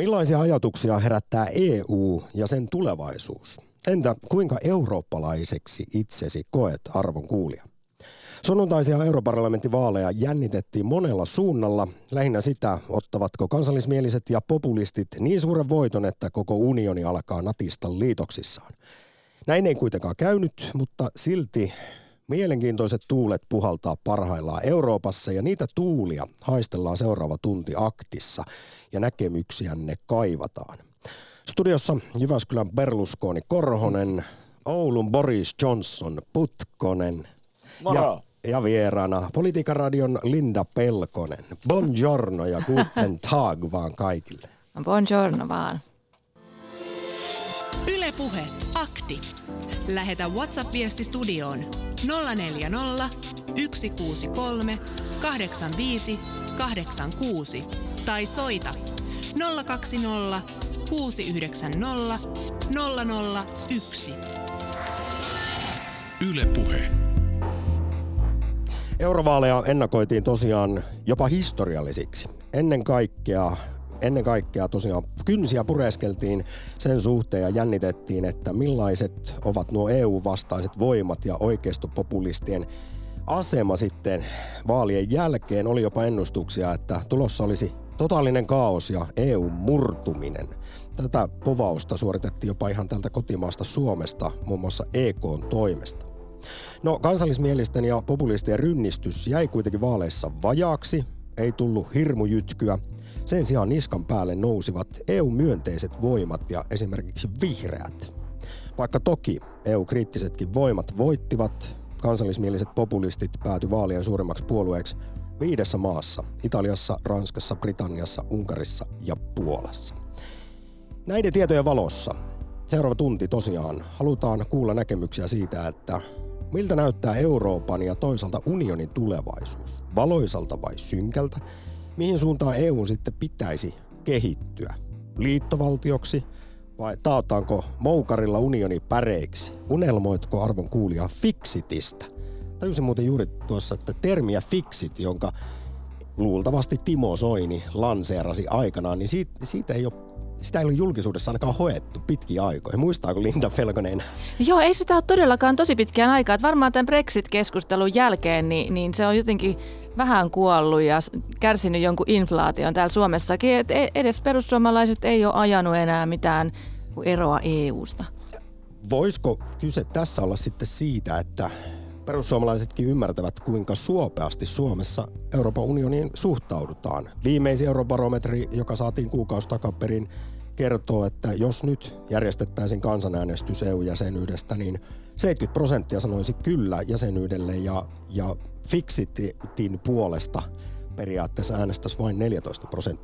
Millaisia ajatuksia herättää EU ja sen tulevaisuus? Entä kuinka eurooppalaiseksi itsesi koet, arvon kuulija? Sunnuntaisia europarlamenttivaaleja jännitettiin monella suunnalla. Lähinnä sitä, ottavatko kansallismieliset ja populistit niin suuren voiton, että koko unioni alkaa natista liitoksissaan. Näin ei kuitenkaan käynyt, mutta silti mielenkiintoiset tuulet puhaltaa parhaillaan Euroopassa ja niitä tuulia haistellaan seuraava tunti aktissa ja näkemyksiänne kaivataan. Studiossa Jyväskylän Berlusconi Korhonen, Oulun Boris Johnson Putkonen ja vieraana Politiikkaradion Linda Pelkonen. Buongiorno ja guten tag vaan kaikille. Buongiorno vaan. Yle Puhe, akti. Lähetä WhatsApp-viesti studioon 040 163 85 86 tai soita 020 690 001. Yle Puhe. Eurovaaleja ennakoitiin tosiaan jopa historiallisiksi. Ennen kaikkea tosiaan kynsiä pureskeltiin sen suhteen ja jännitettiin, että millaiset ovat nuo EU-vastaiset voimat ja oikeistopopulistien asema sitten vaalien jälkeen. Oli jopa ennustuksia, että tulossa olisi totaalinen kaos ja EU-murtuminen. Tätä povausta suoritettiin jopa ihan tältä kotimaasta Suomesta, muun muassa EK:n toimesta. No, kansallismielisten ja populistien rynnistys jäi kuitenkin vaaleissa vajaaksi, ei tullut hirmujytkyä. Sen sijaan niskan päälle nousivat EU-myönteiset voimat ja esimerkiksi vihreät. Vaikka toki EU-kriittisetkin voimat voittivat, kansallismieliset populistit päätyi vaalien suurimmaksi puolueeksi 5 maassa, Italiassa, Ranskassa, Britanniassa, Unkarissa ja Puolassa. Näiden tietojen valossa seuraava tunti tosiaan halutaan kuulla näkemyksiä siitä, että miltä näyttää Euroopan ja toisaalta unionin tulevaisuus, valoisalta vai synkältä? Mihin suuntaan EU sitten pitäisi kehittyä? Liittovaltioksi vai taataanko moukarilla unioni päreiksi? Unelmoitko arvon kuulijaa Fixitistä? Tajusin muuten juuri tuossa, että termiä Fixit, jonka luultavasti Timo Soini lanseerasi aikanaan, niin sitä ei ole julkisuudessa ainakaan hoettu pitkiä aikoja. Muistaako Linda Pelkonen enää? Joo, ei sitä ole todellakaan tosi pitkään aikaa. Että varmaan tämän Brexit-keskustelun jälkeen niin se on jotenkin vähän kuollut ja kärsinyt jonkun inflaation täällä Suomessakin. Et edes perussuomalaiset ei ole ajanut enää mitään eroa EUsta. Voisiko kyse tässä olla sitten siitä, että perussuomalaisetkin ymmärtävät, kuinka suopeasti Suomessa Euroopan unioniin suhtaudutaan? Viimeisin Eurobarometri, joka saatiin kuukausi takaperin, kertoo, että jos nyt järjestettäisiin kansanäänestys EU-jäsenyydestä, niin 70% sanoisi kyllä jäsenyydelle ja Fixitin puolesta periaatteessa äänestäisi vain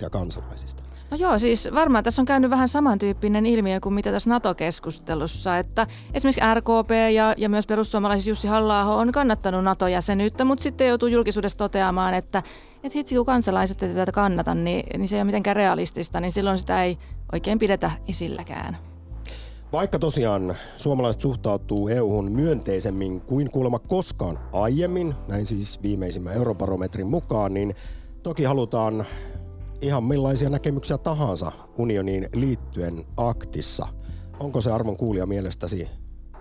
14% kansalaisista. No joo, siis varmaan tässä on käynyt vähän samantyyppinen ilmiö kuin mitä tässä NATO-keskustelussa, että esimerkiksi RKP ja myös perussuomalaisissa Jussi Halla-aho on kannattanut NATO-jäsenyyttä, mutta sitten joutuu julkisuudessa toteamaan, että hitsi kun kansalaiset ei tätä kannata, niin se ei ole mitenkään realistista, niin silloin sitä ei oikein pidetä esilläkään. Vaikka tosiaan suomalaiset suhtautuu EU:hun myönteisemmin kuin kuulemma koskaan aiemmin, näin siis viimeisimmän Eurobarometrin mukaan, niin toki halutaan ihan millaisia näkemyksiä tahansa unioniin liittyen aktissa. Onko se arvon kuulija mielestäsi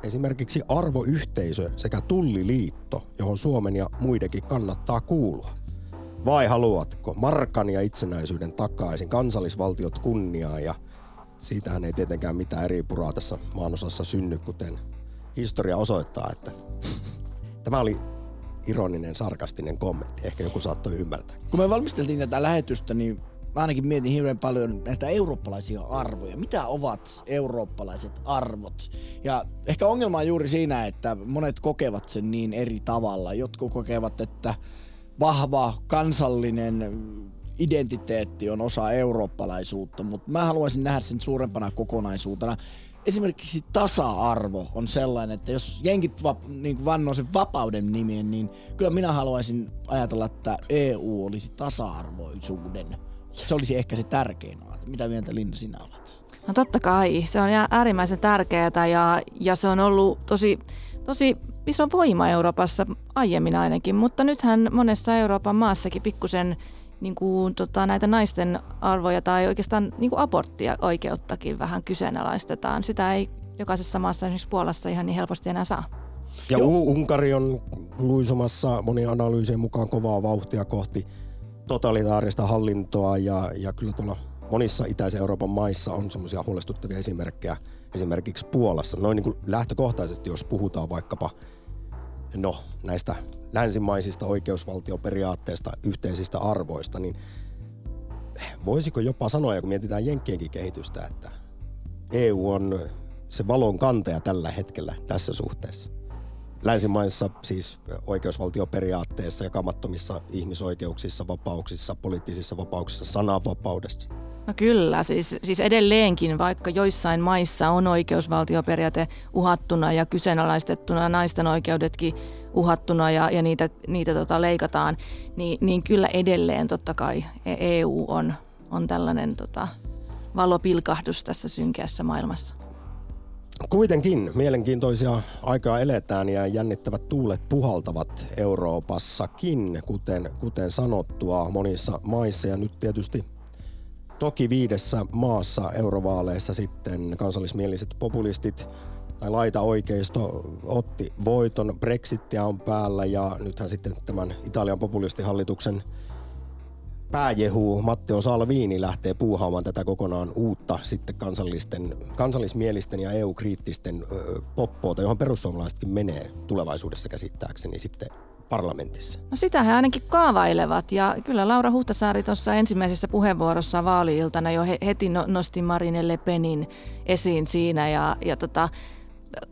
esimerkiksi arvoyhteisö sekä tulliliitto, johon Suomen ja muidenkin kannattaa kuulua? Vai haluatko markan ja itsenäisyyden takaisin, kansallisvaltiot kunniaan ja siitähän ei tietenkään mitään eri puraa tässä maanosassa synny, kuten historia osoittaa, että tämä oli ironinen, sarkastinen kommentti. Ehkä joku saattoi ymmärtää. Kun me valmisteltiin tätä lähetystä, niin mä ainakin mietin hirveän paljon näistä eurooppalaisia arvoja. Mitä ovat eurooppalaiset arvot? Ja ehkä ongelma on juuri siinä, että monet kokevat sen niin eri tavalla. Jotkut kokevat, että vahva kansallinen identiteetti on osa eurooppalaisuutta, mutta mä haluaisin nähdä sen suurempana kokonaisuutena. Esimerkiksi tasa-arvo on sellainen, että jos jenkit niin vannoo sen vapauden nimeen, niin kyllä minä haluaisin ajatella, että EU olisi tasa-arvoisuuden. Se olisi ehkä se tärkein. Mitä mieltä, Linda, sinä olet? No totta kai. Se on äärimmäisen tärkeää ja se on ollut tosi iso voima Euroopassa aiemmin ainakin, mutta nythän monessa Euroopan maassakin pikkusen niin kuin, näitä naisten arvoja tai oikeastaan niin kuin aborttia oikeuttakin vähän kyseenalaistetaan. Sitä ei jokaisessa maassa, esimerkiksi Puolassa, ihan niin helposti enää saa. Ja Unkari on luisumassa monien analyysien mukaan kovaa vauhtia kohti totalitaarista hallintoa ja kyllä tuolla monissa itäisen Euroopan maissa on semmoisia huolestuttavia esimerkkejä, esimerkiksi Puolassa. Noin niin kuin lähtökohtaisesti, jos puhutaan vaikkapa näistä länsimaisista oikeusvaltioperiaatteista, yhteisistä arvoista, niin voisiko jopa sanoa, ja kun mietitään Jenkkienkin kehitystä, että EU on se valon kantaja tällä hetkellä tässä suhteessa. Länsimaissa siis oikeusvaltioperiaatteessa, jakamattomissa ihmisoikeuksissa, vapauksissa, poliittisissa vapauksissa, sananvapaudessa. No kyllä, siis edelleenkin, vaikka joissain maissa on oikeusvaltioperiaate uhattuna ja kyseenalaistettuna, naisten oikeudetkin uhattuna ja niitä leikataan, niin kyllä edelleen totta kai EU on tällainen valopilkahdus tässä synkeässä maailmassa. Kuitenkin mielenkiintoisia aikaa eletään ja jännittävät tuulet puhaltavat Euroopassakin, kuten sanottua monissa maissa. Ja nyt tietysti toki 5 maassa eurovaaleissa sitten kansallismieliset populistit tai laitaoikeisto otti voiton. Brexittiä on päällä ja nythän sitten tämän Italian populistihallituksen pääjehu Matteo Salvini lähtee puuhaamaan tätä kokonaan uutta sitten kansallismielisten ja EU-kriittisten poppoota, johon perussuomalaisetkin menee tulevaisuudessa käsittääkseni sitten parlamentissa. No sitä he ainakin kaavailevat ja kyllä Laura Huhtasaari tuossa ensimmäisessä puheenvuorossa vaali-iltana jo heti nosti Marine Le Penin esiin siinä ja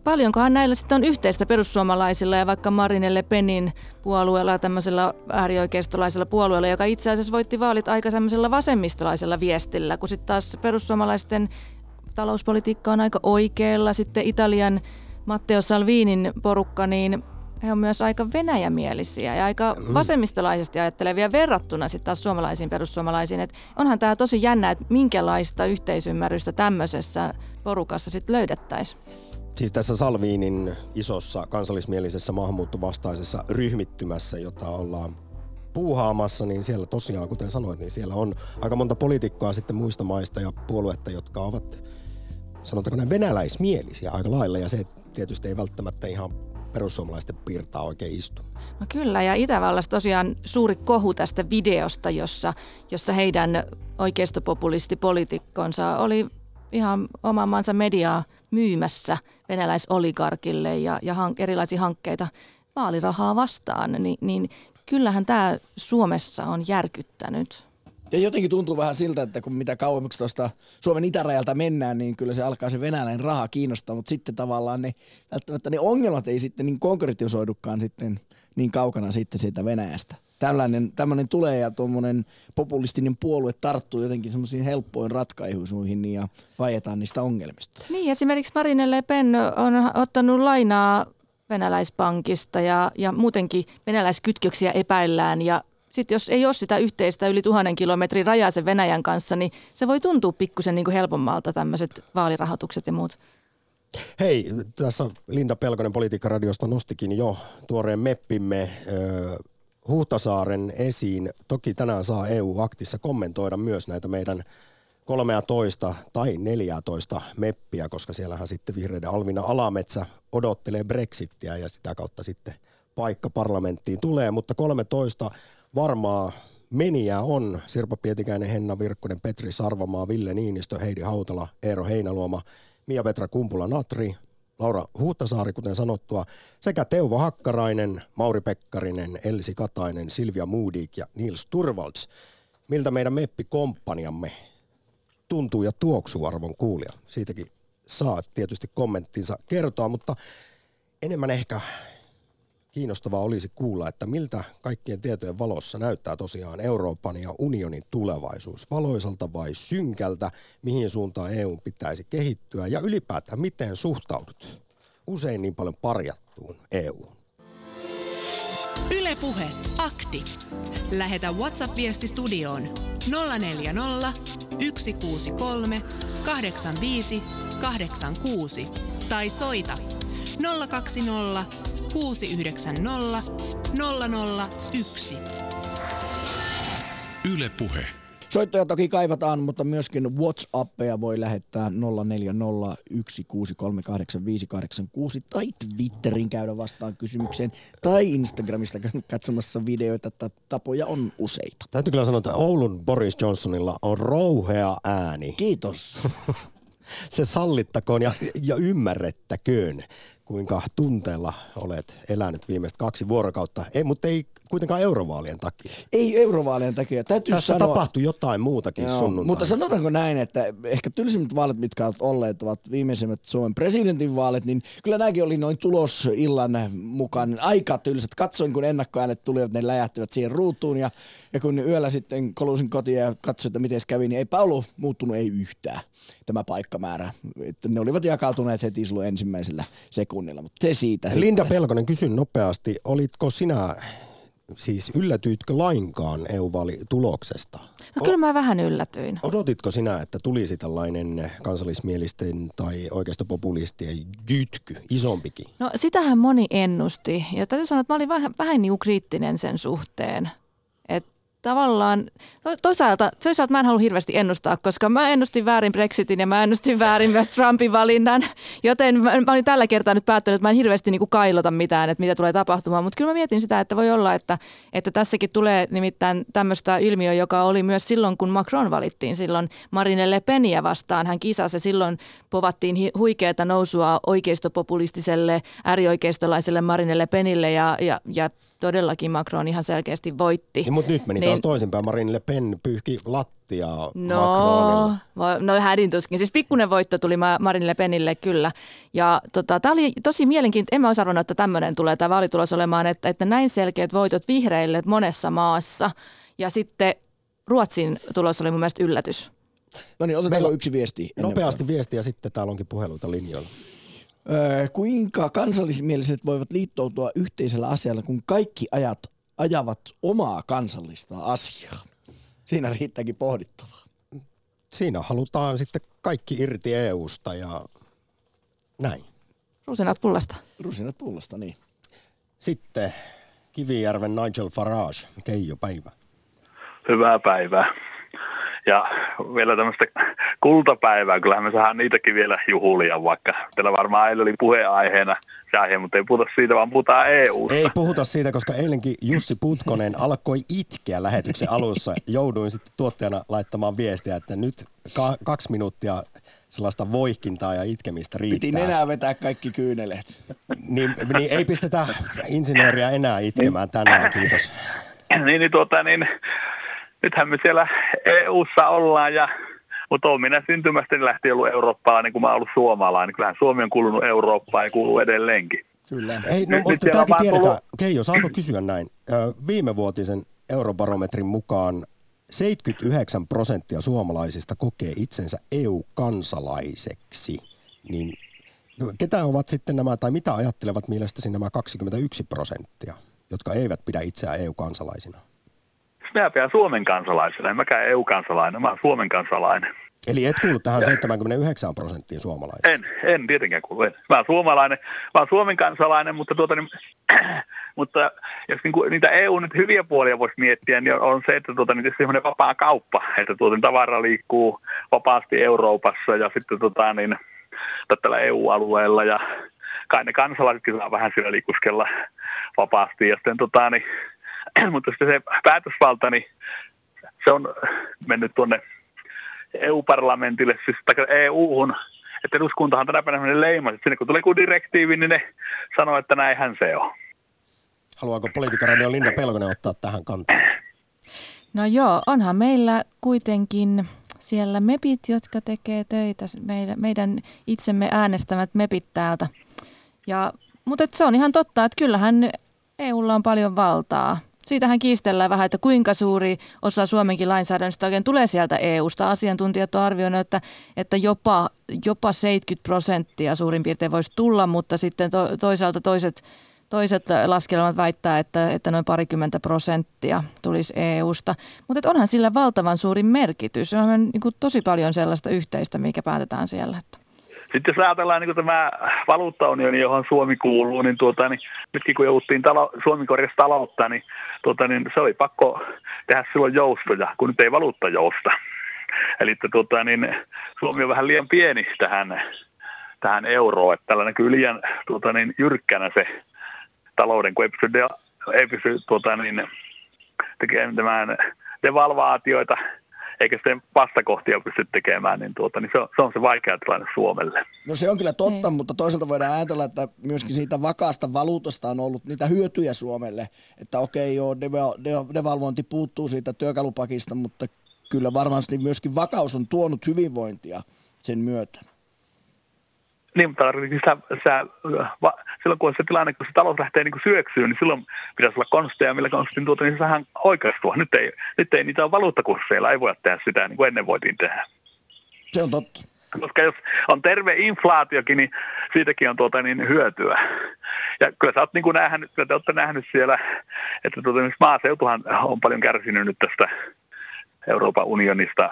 paljonkohan näillä sitten on yhteistä perussuomalaisilla ja vaikka Marine Le Penin puolueella, tämmöisellä äärioikeistolaisella puolueella, joka itse asiassa voitti vaalit aika semmoisella vasemmistolaisella viestillä, kun sitten taas perussuomalaisten talouspolitiikka on aika oikealla. Sitten Italian Matteo Salvinin porukka, niin he on myös aika venäjämielisiä ja aika vasemmistolaisesti ajattelevia verrattuna sitten taas suomalaisiin perussuomalaisiin. Et onhan tämä tosi jännä, että minkälaista yhteisymmärrystä tämmöisessä porukassa sitten löydettäisiin. Siis tässä Salvinin isossa kansallismielisessä maahanmuuttovastaisessa ryhmittymässä, jota ollaan puuhaamassa, niin siellä tosiaan, kuten sanoit, niin siellä on aika monta poliitikkoa sitten muista maista ja puoluetta, jotka ovat, sanotaanko ne venäläismielisiä aika lailla, ja se tietysti ei välttämättä ihan perussuomalaisten piirtaa oikein istu. No kyllä, ja Itävallassa tosiaan suuri kohu tästä videosta, jossa heidän oikeistopopulistipoliitikkonsa oli ihan oman maansa mediaa myymässä venäläisoligarkille ja erilaisia hankkeita vaalirahaa vastaan, niin kyllähän tämä Suomessa on järkyttänyt. Ja jotenkin tuntuu vähän siltä, että kun mitä kauemmaksi tuosta Suomen itärajalta mennään, niin kyllä se alkaa se venäläinen raha kiinnostaa, mutta sitten tavallaan välttämättä ne ongelmat ei sitten niin konkretisoidukaan sitten niin kaukana sitten siitä Venäjästä. Tällainen tulee ja tuommoinen populistinen puolue tarttuu jotenkin semmoisiin helppoihin ratkaisuihin ja vaietaan niistä ongelmista. Niin, esimerkiksi Marine Le Pen on ottanut lainaa venäläispankista ja muutenkin venäläiskytköksiä epäillään. Ja sitten jos ei ole sitä yhteistä yli 1000 kilometrin rajaa sen Venäjän kanssa, niin se voi tuntua pikkusen niin kuin helpommalta tämmöiset vaalirahoitukset ja muut. Hei, tässä Linda Pelkonen Politiikkaradiosta nostikin jo tuoreen meppimme Huhtasaaren esiin. Toki tänään saa EU-aktissa kommentoida myös näitä meidän 13 tai 14 meppiä, koska siellähän sitten vihreiden Alviina Alametsä odottelee brexittiä ja sitä kautta sitten paikka parlamenttiin tulee, mutta 13 varmaa menijää on Sirpa Pietikäinen, Henna Virkkunen, Petri Sarvamaa, Ville Niinistö, Heidi Hautala, Eero Heinaluoma, Miapetra Kumpula-Natri, Laura Huhtasaari, kuten sanottua, sekä Teuvo Hakkarainen, Mauri Pekkarinen, Elsi Katainen, Silvia Modig ja Nils Torvalds. Miltä meidän meppikomppaniamme tuntuu ja tuoksuu, arvon kuulija? Siitäkin saa tietysti kommenttinsa kertoa, mutta enemmän ehkä kiinnostavaa olisi kuulla, että miltä kaikkien tietojen valossa näyttää tosiaan Euroopan ja unionin tulevaisuus. Valoisalta vai synkältä, mihin suuntaan EU pitäisi kehittyä ja ylipäätään miten suhtaudut usein niin paljon parjattuun EU:hun. Yle Puhe, akti. Lähetä WhatsApp-viesti studioon 040 163 85 86 tai soita 020 690 001. Yle Puhe. Soittoja toki kaivataan, mutta myöskin WhatsAppeja voi lähettää 0401638586 tai Twitterin käydä vastaan kysymykseen tai Instagramista katsomassa videoita. Tapoja on useita. Täytyy kyllä sanoa, että Oulun Boris Johnsonilla on rouhea ääni. Kiitos. Se sallittakoon ja ymmärrettäköön, kuinka tunteella olet elänyt viimeiset 2 vuorokautta. Ei, mutta ei kuitenkaan eurovaalien takia. Ei eurovaalien takia. Tässä tapahtui jotain muutakin sunnuntaina. Mutta sanotaanko näin, että ehkä tylsimmät vaalit, mitkä ovat olleet, ovat viimeisimmät Suomen presidentinvaalit, niin kyllä nämäkin oli noin tulosillan mukaan aika tylsät. Katsoin, kun ennakkoäänet tulivat, ne läjähtivät siihen ruutuun ja kun yöllä sitten kolusin kotiin ja katsoin, että miten kävi, niin eipä ollut muuttunut ei yhtään tämä paikkamäärä. Että ne olivat jakautuneet heti silloin ensimmäisellä sekunnilla, mutta se siitä. Linda Pelkonen, kysyn nopeasti, olitko sinä... Siis yllätyitkö lainkaan EU-vaalituloksesta? No kyllä mä vähän yllätyin. Odotitko sinä, että tulisi tällainen kansallismielisten tai oikeistopopulistien jytky, isompikin? No sitähän moni ennusti ja täytyy sanoa, että mä olin vähän niin kuin kriittinen sen suhteen. Että tavallaan, toisaalta mä en halua hirveästi ennustaa, koska mä ennustin väärin Brexitin ja mä ennustin väärin myös Trumpin valinnan. Joten mä olin tällä kertaa nyt päättänyt, että mä en hirveästi niin kuin kailota mitään, että mitä tulee tapahtumaan. Mutta kyllä mä mietin sitä, että voi olla, että tässäkin tulee nimittäin tämmöistä ilmiöä, joka oli myös silloin, kun Macron valittiin silloin Marine Le Peniä vastaan. Hän kisasi silloin, povattiin huikeata nousua oikeistopopulistiselle, äärioikeistolaiselle Marine Le Penille ja todellakin Macron ihan selkeästi voitti. Niin, mutta nyt meni taas toisinpäin. Marine Le Pen pyyhki lattiaa Macronille. No hädin tuskin. Siis pikkuinen voitto tuli Marine Le Penille kyllä. Ja tämä oli tosi mielenkiintoinen. En mä olisi arvannut, että tämmöinen tulee tämä vaalitulos olemaan, että näin selkeät voitot vihreille monessa maassa. Ja sitten Ruotsin tulos oli mun mielestä yllätys. No niin, otetaanko yksi viesti? Nopeasti viesti ja sitten täällä onkin puheluita linjoilla. Kuinka kansallismieliset voivat liittoutua yhteisellä asialla, kun kaikki ajavat omaa kansallista asiaa? Siinä riittääkin pohdittavaa. Siinä halutaan sitten kaikki irti EUsta ja näin. Rusinat pullasta. Rusinat pullasta, niin. Sitten Kivijärven Nigel Farage, Keijo, päivä. Hyvää päivää. Ja vielä tämmöistä kultapäivää, kyllähän me saadaan niitäkin vielä juhulia, vaikka teillä varmaan eilen oli puheenaiheena se aihe, mutta ei puhuta siitä, vaan puhutaan EUsta. Ei puhuta siitä, koska eilenkin Jussi Putkonen alkoi itkeä lähetyksen alussa. Jouduin sitten tuottajana laittamaan viestiä, että nyt 2 minuuttia sellaista voihkintaa ja itkemistä riittää. Piti nenää vetää kaikki kyyneleet. Niin ei pistetä insinööriä enää itkemään tänään, kiitos. Nythän me siellä EU:ssa ollaan, mutta olen minä syntymästäni lähtien ollut eurooppalainen, kun mä olen ollut suomalainen. Kyllähän Suomi on kuulunut Eurooppaan ja kuuluu edelleenkin. Kyllä. Ei, no, mutta tämäkin tiedetään. Keijo, saanko kysyä näin? Viimevuotisen Eurobarometrin mukaan 79% suomalaisista kokee itsensä EU-kansalaiseksi. Niin ketä ovat sitten nämä, tai mitä ajattelevat mielestäsi nämä 21%, jotka eivät pidä itseään EU-kansalaisina? Minä pidän Suomen kansalaisena, en mäkään EU-kansalainen, mä oon Suomen kansalainen. Eli et kuulu tähän 79% suomalaisista? En tietenkään kuulu. Mä oon Suomen kansalainen, mutta jos niitä EU nyt hyviä puolia voisi miettiä, niin on se, että niin semmoinen vapaa kauppa, että tavara liikkuu vapaasti Euroopassa ja sitten tällä EU-alueella ja kai ne kansalaisetkin saa vähän siellä liikuskella vapaasti ja sitten mutta sitten se päätösvalta, niin se on mennyt tuonne EU-parlamentille, siis EU-hun, että eduskuntahan tänä päivänä sellainen leima, että sinne kun tulee joku direktiivi, niin ne sanoo, että näinhän se on. Haluaako Politiikkaradio Linda Pelkonen ottaa tähän kantaa? No joo, onhan meillä kuitenkin siellä mepit, jotka tekee töitä, meidän itsemme äänestämät mepit täältä. Mutta se on ihan totta, että kyllähän... EUlla on paljon valtaa. Siitähän kiistellään vähän, että kuinka suuri osa Suomenkin lainsäädännöstä oikein tulee sieltä EUsta. Asiantuntijat on arvioinut, että jopa 70% suurin piirtein voisi tulla, mutta sitten toisaalta toiset laskelmat väittää, että noin 20% tulisi EUsta. Mutta onhan sillä valtavan suuri merkitys. Onhan niin kuin tosi paljon sellaista yhteistä, mikä päätetään siellä. Sitten jos ajatellaan niin tämä valuuttaunioni, johon Suomi kuuluu, niin, niin nytkin kun jouduttiin Suomi korjasi taloutta, niin, niin se oli pakko tehdä silloin joustoja, kun nyt ei valuutta jousta. Eli niin Suomi on vähän liian pieni tähän euroon, että tällä näkyy liian jyrkkänä se talouden, kun ei pysty tekemään tämän devalvaatioita, eikä sitten vastakohtia pysty tekemään, niin, niin se on se vaikea tilanne Suomelle. No se on kyllä totta, mutta toisaalta voidaan ajatella, että myöskin siitä vakaasta valuutasta on ollut niitä hyötyjä Suomelle, että okei, joo, devalvointi puuttuu siitä työkalupakista, mutta kyllä varmasti myöskin vakaus on tuonut hyvinvointia sen myötä. Niin, mutta silloin kun on se tilanne, kun se talous lähtee niin syöksyyn, niin silloin pitäisi olla konsteja, millä konstin niin se saadaan oikeastua. Nyt ei niitä ole valuuttakursseilla, ei voida tehdä sitä niin kuin ennen voitiin tehdä. Se on totta. Koska jos on terve inflaatiokin, niin siitäkin on niin hyötyä. Ja kyllä sä oot niin nähnyt siellä, että maaseutuhan on paljon kärsinyt nyt tästä Euroopan unionista.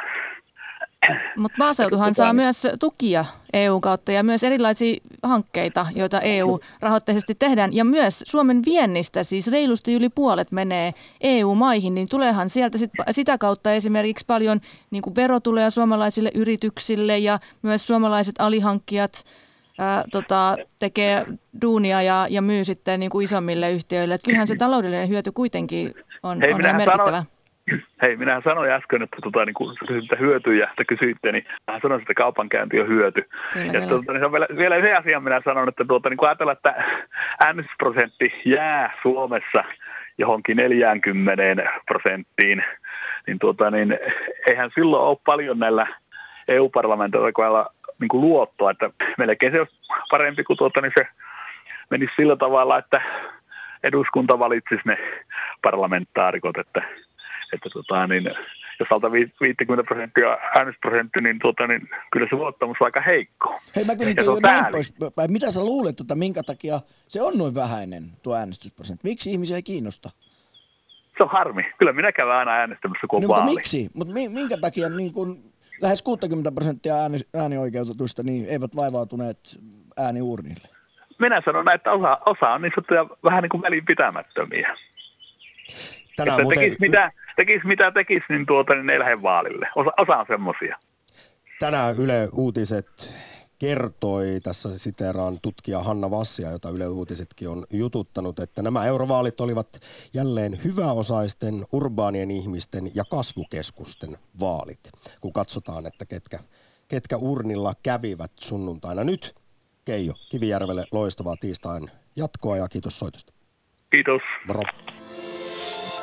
Mutta maaseutuhan saa myös tukia EU-kautta ja myös erilaisia hankkeita, joita EU-rahoitteisesti tehdään. Ja myös Suomen viennistä, siis reilusti yli puolet menee EU-maihin, niin tuleehan sieltä sitä kautta esimerkiksi paljon niin kuin verotuloja suomalaisille yrityksille ja myös suomalaiset alihankkijat tekee duunia ja myy sitten niin kuin isommille yhtiöille. Et kyllähän se taloudellinen hyöty kuitenkin on merkittävä. Hei, minähän sanoin äsken, että sitä hyötyjä, että kysyitte, niin minähän sanoin, että kaupankäynti on hyöty. Kyllä, ja niin on vielä yhden asian minä sanon, että niin ajatellaan, että äänestysprosentti jää Suomessa johonkin 40%, niin, niin eihän silloin ole paljon näillä EU-parlamentaarikoilla niin luottoa, että melkein se olisi parempi kuin niin se menisi sillä tavalla, että eduskunta valitsisi ne parlamentaarikot, että jos alta 50% äänestysprosentti, niin, niin kyllä se luottamus on aika heikko. Hei, mä kyllä mitä sä luulet, minkä takia se on noin vähäinen tuo äänestysprosentti? Miksi ihmisiä ei kiinnosta? Se on harmi. Kyllä minä käyn aina äänestämässä, kun on vaali. Mutta miksi? Mutta minkä takia niin kun lähes 60% äänioikeutetuista niin eivät vaivautuneet ääniurnille? Minä sanon, että osa on niin sanottuja vähän niin kuin välinpitämättömiä. Että tekisi mitä tekisi, niin, niin ei lähde vaalille. Osa on semmoisia. Tänään Yle Uutiset kertoi, tässä siteeraan tutkija Hanna Vassia, jota Yle Uutisetkin on jututtanut, että nämä eurovaalit olivat jälleen hyväosaisten, urbaanien ihmisten ja kasvukeskusten vaalit, kun katsotaan, että ketkä urnilla kävivät sunnuntaina. Nyt Keijo Kivijärvelle loistavaa tiistain jatkoa ja kiitos soitosta. Kiitos. Moro.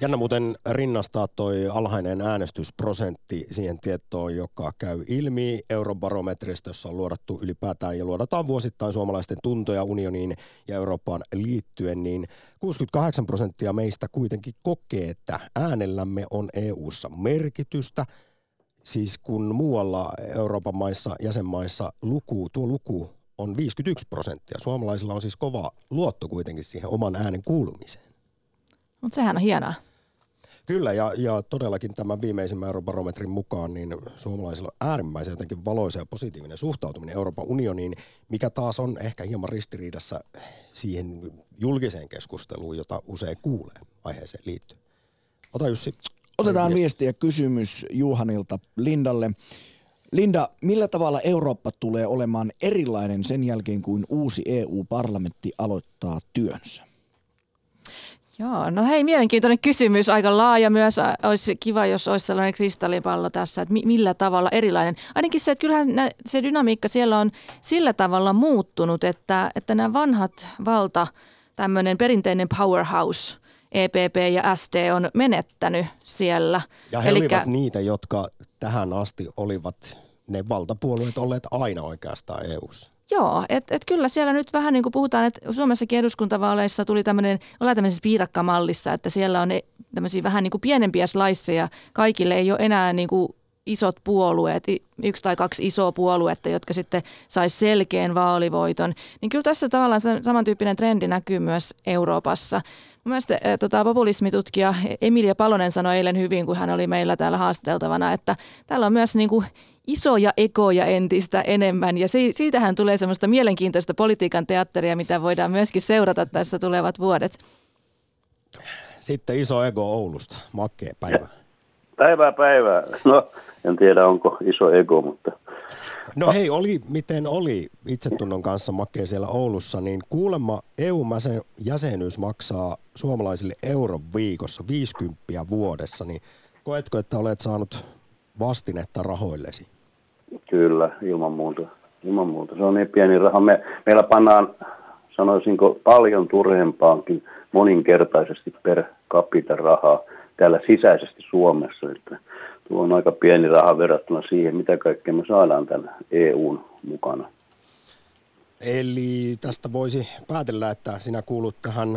Jännä muuten rinnastaa toi alhainen äänestysprosentti siihen tietoon, joka käy ilmi Eurobarometrista, jossa on luodattu ylipäätään ja luodataan vuosittain suomalaisten tuntoja unioniin ja Eurooppaan liittyen, niin 68% meistä kuitenkin kokee, että äänellämme on EU:ssa merkitystä. Siis kun muualla Euroopan maissa, jäsenmaissa tuo luku on 51%. Suomalaisilla on siis kova luotto kuitenkin siihen oman äänen kuulumiseen. Mutta sehän on hienoa. Kyllä, ja todellakin tämän viimeisimmän Eurobarometrin mukaan niin suomalaisilla on äärimmäisen jotenkin valoisa ja positiivinen suhtautuminen Euroopan unioniin, mikä taas on ehkä hieman ristiriidassa siihen julkiseen keskusteluun, jota usein kuulee aiheeseen liittyen. Ota Jussi. Otetaan viesti ja kysymys Juhanilta Lindalle. Linda, millä tavalla Eurooppa tulee olemaan erilainen sen jälkeen, kuin uusi EU-parlamentti aloittaa työnsä? Joo, no hei, mielenkiintoinen kysymys, aika laaja myös. Olisi kiva, jos olisi sellainen kristallipallo tässä, että millä tavalla erilainen. Ainakin se, että kyllähän se dynamiikka siellä on sillä tavalla muuttunut, että nämä vanhat valta, tämmöinen perinteinen powerhouse, EPP ja SD on menettänyt siellä. Ja he olivat niitä, jotka tähän asti olivat ne valtapuolueet olleet aina oikeastaan EU:ssa. Joo, että kyllä siellä nyt vähän niin kuin puhutaan, että Suomessakin eduskuntavaaleissa tuli tämmöinen, ollaan tämmöisessä piirakkamallissa, että siellä on tämmöisiä vähän niin kuin pienempiä sliceja, kaikille ei ole enää niin kuin isot puolueet, yksi tai kaksi isoa puoluetta, jotka sitten saisi selkeän vaalivoiton, niin kyllä tässä tavallaan samantyyppinen trendi näkyy myös Euroopassa. Mielestäni populismitutkija Emilia Palonen sanoi eilen hyvin, kun hän oli meillä täällä haasteltavana, että täällä on myös niin kuin isoja ekoja entistä enemmän ja siitähän tulee semmoista mielenkiintoista politiikan teatteria, mitä voidaan myöskin seurata tässä tulevat vuodet. Sitten iso ego Oulusta. Makkeen päivä. Päivää. No, en tiedä onko iso ego, mutta... No hei, oli miten oli itsetunnon kanssa Makkeen siellä Oulussa, niin kuulemma EU-jäsenyys maksaa suomalaisille euron viikossa 50 vuodessa, niin koetko, että olet saanut vastinetta rahoillesi? Kyllä, ilman muuta. Se on niin pieni raha. Meillä pannaan, sanoisinko, paljon turhempaankin moninkertaisesti per capita rahaa täällä sisäisesti Suomessa. Että tuo on aika pieni raha verrattuna siihen, mitä kaikkea me saadaan tämän EUn mukana. Eli tästä voisi päätellä, että sinä kuulut tähän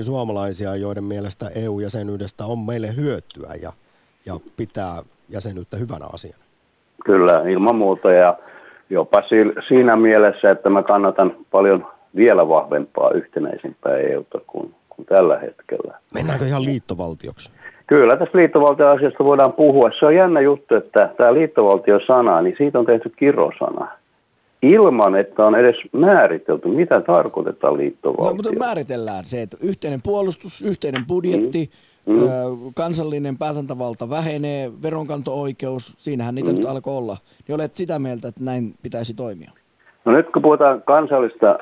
74% suomalaisia, joiden mielestä EU-jäsenyydestä on meille hyötyä ja pitää jäsenyyttä hyvänä asiana. Kyllä, ilman muuta ja jopa siinä mielessä, että mä kannatan paljon vielä vahvempaa yhtenäisempää EUta kuin tällä hetkellä. Mennäänkö ihan liittovaltioksi? Kyllä, tästä liittovaltio-asiasta voidaan puhua. Se on jännä juttu, että tämä liittovaltiosana, niin siitä on tehty kirosana. Ilman, että on edes määritelty, mitä tarkoitetaan liittovaltio. No, mutta määritellään se, että yhteinen puolustus, yhteinen budjetti, kansallinen päätäntävalta vähenee, veronkanto-oikeus, siinähän niitä nyt alkoi olla. Niin olet sitä mieltä, että näin pitäisi toimia? No nyt kun puhutaan kansallista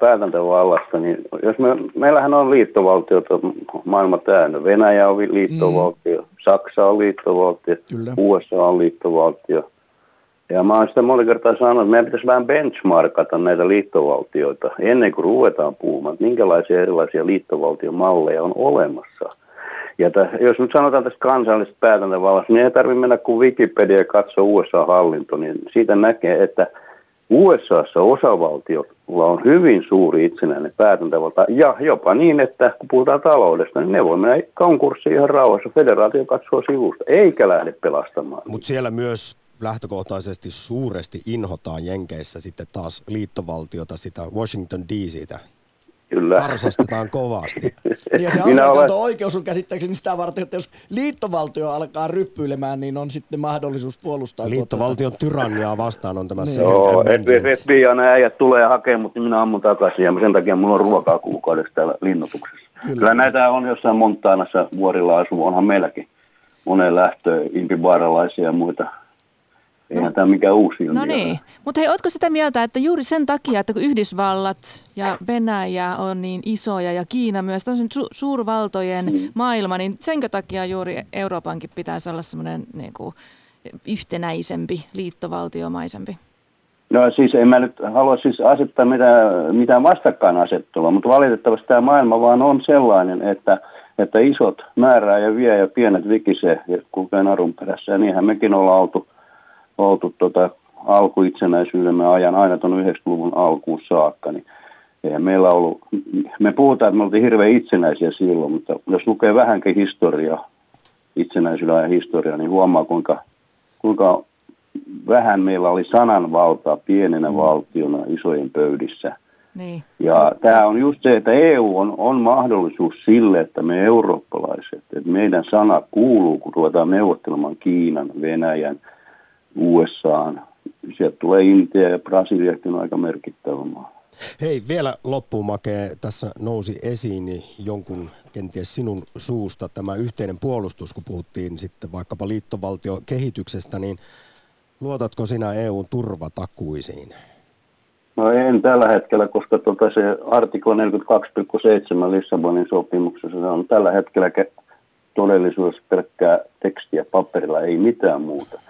päätäntävallasta, niin jos meillähän on liittovaltiota maailma täynnä. Venäjä on liittovaltio, Saksa on liittovaltio, kyllä. USA on liittovaltio. Ja mä oon sitä monta kertaa sanonut, että meidän pitäisi vähän benchmarkata näitä liittovaltioita ennen kuin ruvetaan puhumaan, että minkälaisia erilaisia liittovaltiomalleja on olemassa. Ja jos nyt sanotaan tästä kansallisesta päätäntävallasta, niin ei tarvitse mennä kuin Wikipedia ja katsoa USA-hallinto, niin siitä näkee, että USAssa osavaltiolla on hyvin suuri itsenäinen päätäntävalta, ja jopa niin, että kun puhutaan taloudesta, niin ne voi mennä konkurssiin ihan rauhassa, federaatio katsoo sivusta, eikä lähde pelastamaan. Mutta siellä myös lähtökohtaisesti suuresti inhotaan Jenkeissä sitten taas liittovaltiota, sitä Washington DC:tä. Kyllä. Varsastetaan kovasti. Ja se asekanto-oikeus on käsittääkseni sitä varten, että jos liittovaltio alkaa ryppyilemään, niin on sitten mahdollisuus puolustaa. Liittovaltion tyranniaa vastaan on tämä se. Joo, FBI:n äijät tulee hakemaan, mutta minä ammun takaisin ja sen takia minulla on ruokaa kuukaudessa täällä linnoituksessa. Kyllä näitä on jossain Montanassa vuorilla asuu, onhan meilläkin moneen lähtöön impibaaralaisia ja muita. Eihän tämä mikään uusi ilmiö. No niin, mutta hei, ootko sitä mieltä, että juuri sen takia, että kun Yhdysvallat ja Venäjä on niin isoja ja Kiina myös, tämmöisen suurvaltojen maailma, niin senkö takia juuri Euroopankin pitäisi olla semmoinen niin kuin yhtenäisempi, liittovaltiomaisempi? No siis en mä nyt halua siis asettaa mitään vastakkainasettelua, mutta valitettavasti tämä maailma vaan on sellainen, että isot määrää ja vie ja pienet vikisee ja kulkee narun perässä ja niinhän mekin ollaan oltu alkuitsenäisyyden ajan aina tuon 90-luvun alkuun saakka. Niin meillä ollut, me puhutaan, että me oltiin hirveän itsenäisiä silloin, mutta jos lukee vähänkin historiaa, itsenäisyyden ajan historiaa, niin huomaa kuinka vähän meillä oli sananvaltaa pienenä valtiona isojen pöydissä. Niin. Ja tämä on just se, että EU on mahdollisuus sille, että me eurooppalaiset, että meidän sana kuuluu, kun ruvetaan neuvottelemaan Kiinan, Venäjän, USAan. Sieltä tulee Intia ja Brasiliakin aika merkittävä maa. Hei, vielä loppuun Make, tässä nousi esiin jonkun kenties sinun suusta tämä yhteinen puolustus, kun puhuttiin sitten vaikkapa liittovaltiokehityksestä, niin luotatko sinä EUn turvatakuisiin? No en tällä hetkellä, koska se artikla 42,7 Lissabonin sopimuksessa on tällä hetkellä todellisuudessa pelkkää tekstiä paperilla, ei mitään muuta.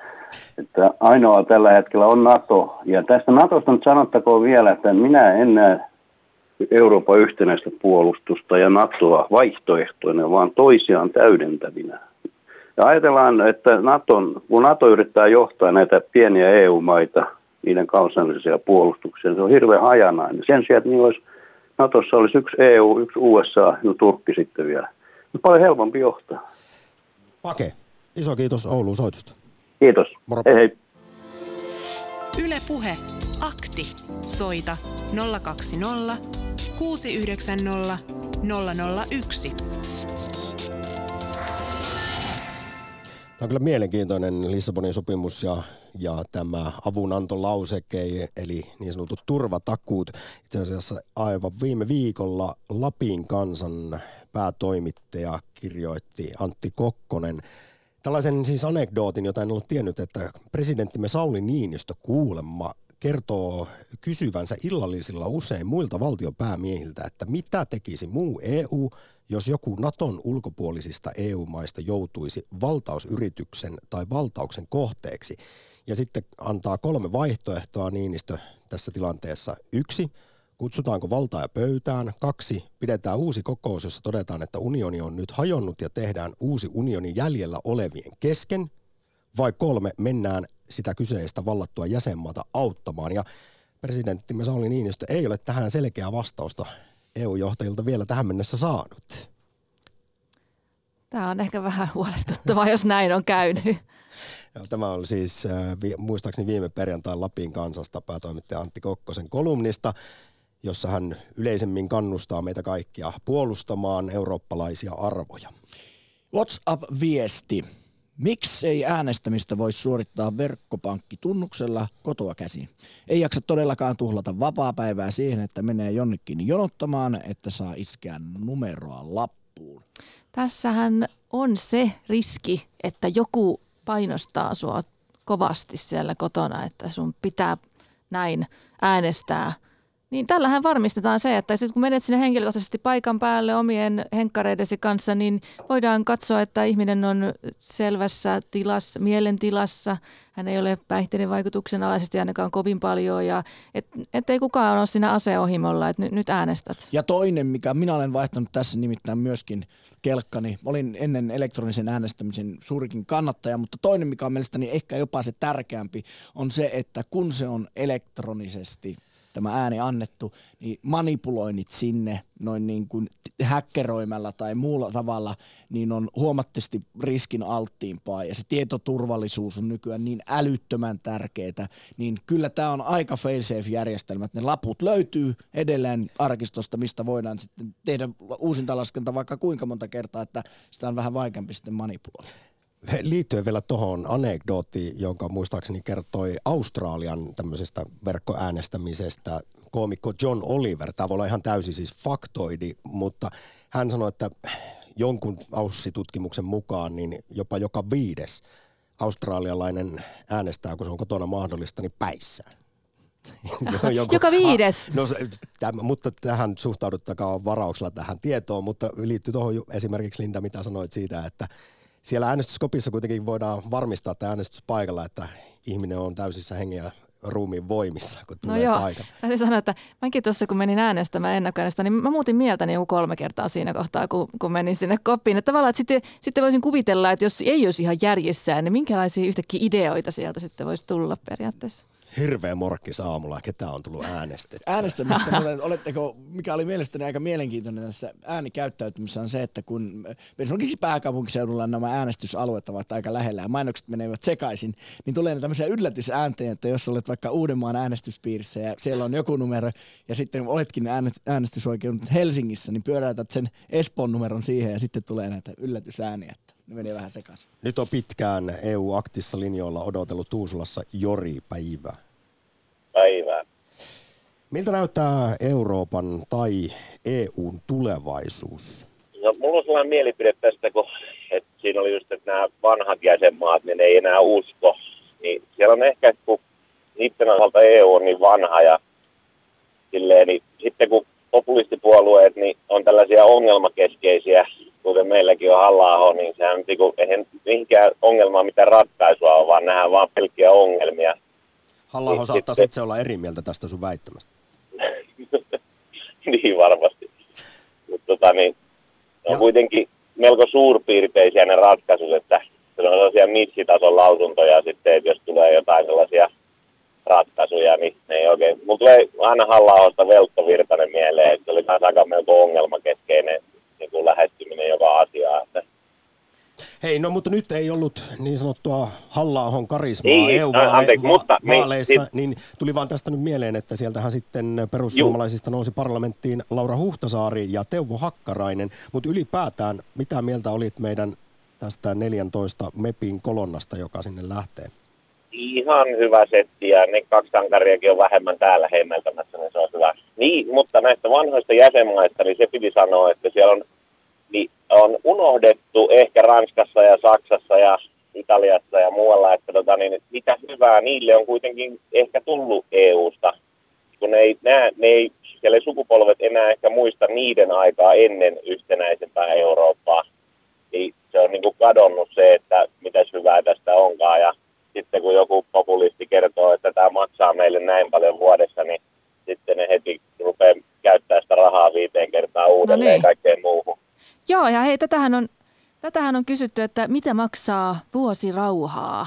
Että ainoa tällä hetkellä on NATO. Ja tästä NATOsta nyt sanottakoon vielä, että minä en näe Euroopan yhtenäistä puolustusta ja NATOa vaihtoehtoina, vaan toisiaan täydentävinä. Ja ajatellaan, että kun NATO yrittää johtaa näitä pieniä EU-maita niiden kansalliseen puolustukseen. Se on hirveän hajanainen. Sen sijaan, että niillä olisi, Natossa olisi yksi EU, yksi USA, ja Turkki sitten vielä. Mutta paljon helpompi johtaa. Pake, iso kiitos Ouluun soitusta. Kiitos. Moro. Hei hei. Yle Puhe. Akti. Soita 020 690 001. Tämä on kyllä mielenkiintoinen Lissabonin sopimus ja tämä avunantolauseke, eli niin sanotut turvatakuut. Itse asiassa aivan viime viikolla Lapin Kansan päätoimittaja kirjoitti Antti Kokkonen tällaisen siis anekdootin, jota en ollut tiennyt, että presidenttimme Sauli Niinistö kuulemma kertoo kysyvänsä illallisilla usein muilta valtionpäämiehiltä, että mitä tekisi muu EU, jos joku Naton ulkopuolisista EU-maista joutuisi valtausyrityksen tai valtauksen kohteeksi. Ja sitten antaa 3 vaihtoehtoa Niinistö tässä tilanteessa. 1. Kutsutaanko valtaa ja pöytään? 2. Pidetään uusi kokous, jossa todetaan, että unioni on nyt hajonnut ja tehdään uusi unioni jäljellä olevien kesken. Vai 3. Mennään sitä kyseistä vallattua jäsenmaata auttamaan. Ja presidenttimme Sauli Niinistö ei ole tähän selkeää vastausta EU-johtajilta vielä tähän mennessä saanut. Tämä on ehkä vähän huolestuttavaa, jos näin on käynyt. Tämä oli siis muistaakseni viime perjantain Lapin Kansasta päätoimittaja Antti Kokkosen kolumnista, jossa hän yleisemmin kannustaa meitä kaikkia puolustamaan eurooppalaisia arvoja. WhatsApp-viesti. Miksi ei äänestämistä voi suorittaa verkkopankkitunnuksella kotoa käsin? Ei jaksa todellakaan tuhlata vapaapäivää siihen, että menee jonnekin jonottamaan, että saa iskeä numeroa lappuun. Tässähän on se riski, että joku painostaa sua kovasti siellä kotona, että sun pitää näin äänestää. Niin tällähän varmistetaan se, että kun menet sinne henkilökohtaisesti paikan päälle omien henkkareidesi kanssa, niin voidaan katsoa, että ihminen on selvässä tilassa, mielentilassa. Hän ei ole päihteiden vaikutuksen alaisesti ainakaan kovin paljon, ja ettei kukaan ole siinä aseohimolla, että nyt äänestät. Ja toinen, mikä minä olen vaihtanut tässä nimittäin myöskin kelkkani. Olin ennen elektronisen äänestämisen suurikin kannattaja, mutta toinen, mikä on mielestäni ehkä jopa se tärkeämpi, on se, että kun se on elektronisesti tämä ääni annettu, niin manipuloinnit sinne noin niin kuin häkkeroimalla tai muulla tavalla, niin on huomattavasti riskin alttiimpaa. Ja se tietoturvallisuus on nykyään niin älyttömän tärkeää, niin kyllä tämä on aika fail-safe-järjestelmä. Ne laput löytyy edelleen arkistosta, mistä voidaan sitten tehdä uusintalaskenta vaikka kuinka monta kertaa, että sitä on vähän vaikeampi sitten manipuloida. Liittyen vielä tuohon anekdoottiin, jonka muistaakseni kertoi Australian tämmöisestä verkkoäänestämisestä koomikko John Oliver. Tämä voi olla ihan täysin siis faktoidi, mutta hän sanoi, että jonkun Aussi-tutkimuksen mukaan niin jopa joka 5. australialainen äänestää, kun se on kotona mahdollista, niin päissään. Joka 5. Mutta tähän suhtauduttakaa varauksella tähän tietoon, mutta liittyy tuohon esimerkiksi Linda, mitä sanoit siitä, että siellä äänestyskopissa kuitenkin voidaan varmistaa, että äänestyspaikalla, että ihminen on täysissä hengellä ruumiin voimissa, kun tulee paikalle. Täytyy sanoa, että mäkin tuossa kun menin äänestämään ennakkoäänestä, niin mä muutin mieltäni joku 3 kertaa siinä kohtaa, kun menin sinne kopiin. Että tavallaan, että sitten voisin kuvitella, että jos ei olisi ihan järjissään, niin minkälaisia yhtäkkiä ideoita sieltä sitten voisi tulla periaatteessa. Hirveä morkkis aamulla, ketä on tullut äänestettyä. Äänestämistä, oletteko, mikä oli mielestäni aika mielenkiintoinen tässä äänikäyttäytymisessä on se, että kun esimerkiksi pääkaupunkiseudulla nämä äänestysalueet ovat aika lähellä ja mainokset menevät sekaisin, niin tulee tämmöisiä yllätysääntejä, että jos olet vaikka Uudenmaan äänestyspiirissä ja siellä on joku numero ja sitten oletkin äänestysoikeudet Helsingissä, niin pyöräytät sen Espoon numeron siihen ja sitten tulee näitä yllätysääniä. Ne menee vähän sekaisin. Nyt on pitkään EU-aktissa linjoilla odotellut Tuusulassa Jori, päivää. Päivää. Miltä näyttää Euroopan tai EUn tulevaisuus? No, mulla on sellainen mielipide tästä, kun, että siinä oli just, että nämä vanhat jäsenmaat, niin ne ei enää usko. Niin siellä on ehkä, kun niiden osalta EU on niin vanha ja silleen, niin sitten kun populistipuolueet niin on tällaisia ongelmakeskeisiä, kuten meilläkin on Halla-aho, niin sehän on, eihän mihinkään ongelmaa mitään ratkaisua on, vaan nähdään vaan pelkkiä ongelmia. Halla-aho saattaisi itse olla eri mieltä tästä sun väittämästä. Niin varmasti. Mutta on kuitenkin melko suurpiirteisiä ne ratkaisut, että se on sellaisia missitason lausuntoja sitten, että jos tulee jotain sellaisia ratkaisuja, aina Halla-ahosta Veltto Virtanen mieleen, että se oli taas aika melko ongelmakeskeinen niin kuin lähestyminen joka asiaa. Hei, no mutta nyt ei ollut niin sanottua Halla-ahon karismaa EU-vaaleissa, niin tuli vaan tästä nyt mieleen, että sieltähän sitten perussuomalaisista nousi parlamenttiin Laura Huhtasaari ja Teuvo Hakkarainen, mutta ylipäätään mitä mieltä olit meidän tästä 14 MEPin kolonnasta, joka sinne lähtee? Ihan hyvä setti, ja ne kaksi sankariakin on vähemmän täällä hemmeltämässä, niin se on hyvä. Niin, mutta näistä vanhoista jäsenmaista, niin se piti sanoa, että siellä on, niin on unohdettu ehkä Ranskassa ja Saksassa ja Italiassa ja muualla, että niin, mitä hyvää niille on kuitenkin ehkä tullut EUsta, kun ne ei siellä sukupolvet enää ehkä muista niiden aikaa ennen yhtenäisempää Eurooppaa. Niin se on niin kuin kadonnut se, että mitäs hyvää tästä onkaan, ja sitten kun joku populisti kertoo, että tämä maksaa meille näin paljon vuodessa, niin sitten ne heti rupeaa käyttämään sitä rahaa 5 kertaa uudelleen ja kaikkeen muuhun. Joo, ja hei, tätähän on kysytty, että mitä maksaa vuosi rauhaa?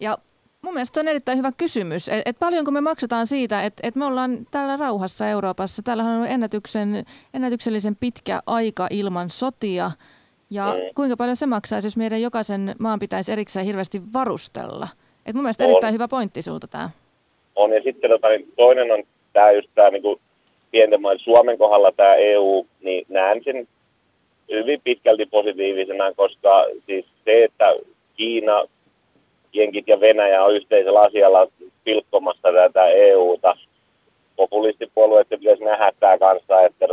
Ja mun mielestä on erittäin hyvä kysymys, että paljonko me maksetaan siitä, että me ollaan täällä rauhassa Euroopassa. Täällähän on ennätyksellisen pitkä aika ilman sotia. Ja kuinka paljon se maksaisi, jos meidän jokaisen maan pitäisi erikseen hirveästi varustella? Et mun mielestä erittäin hyvä pointti sulta tämä. On, ja sitten toinen on tämä just tämä niin pienten maiden Suomen kohdalla tämä EU, niin näen sen hyvin pitkälti positiivisena, koska siis se, että Kiina, jenkit ja Venäjä on yhteisellä asialla pilkkomassa tätä EUta, populistipuolueiden pitäisi nähdä tämä kanssa, että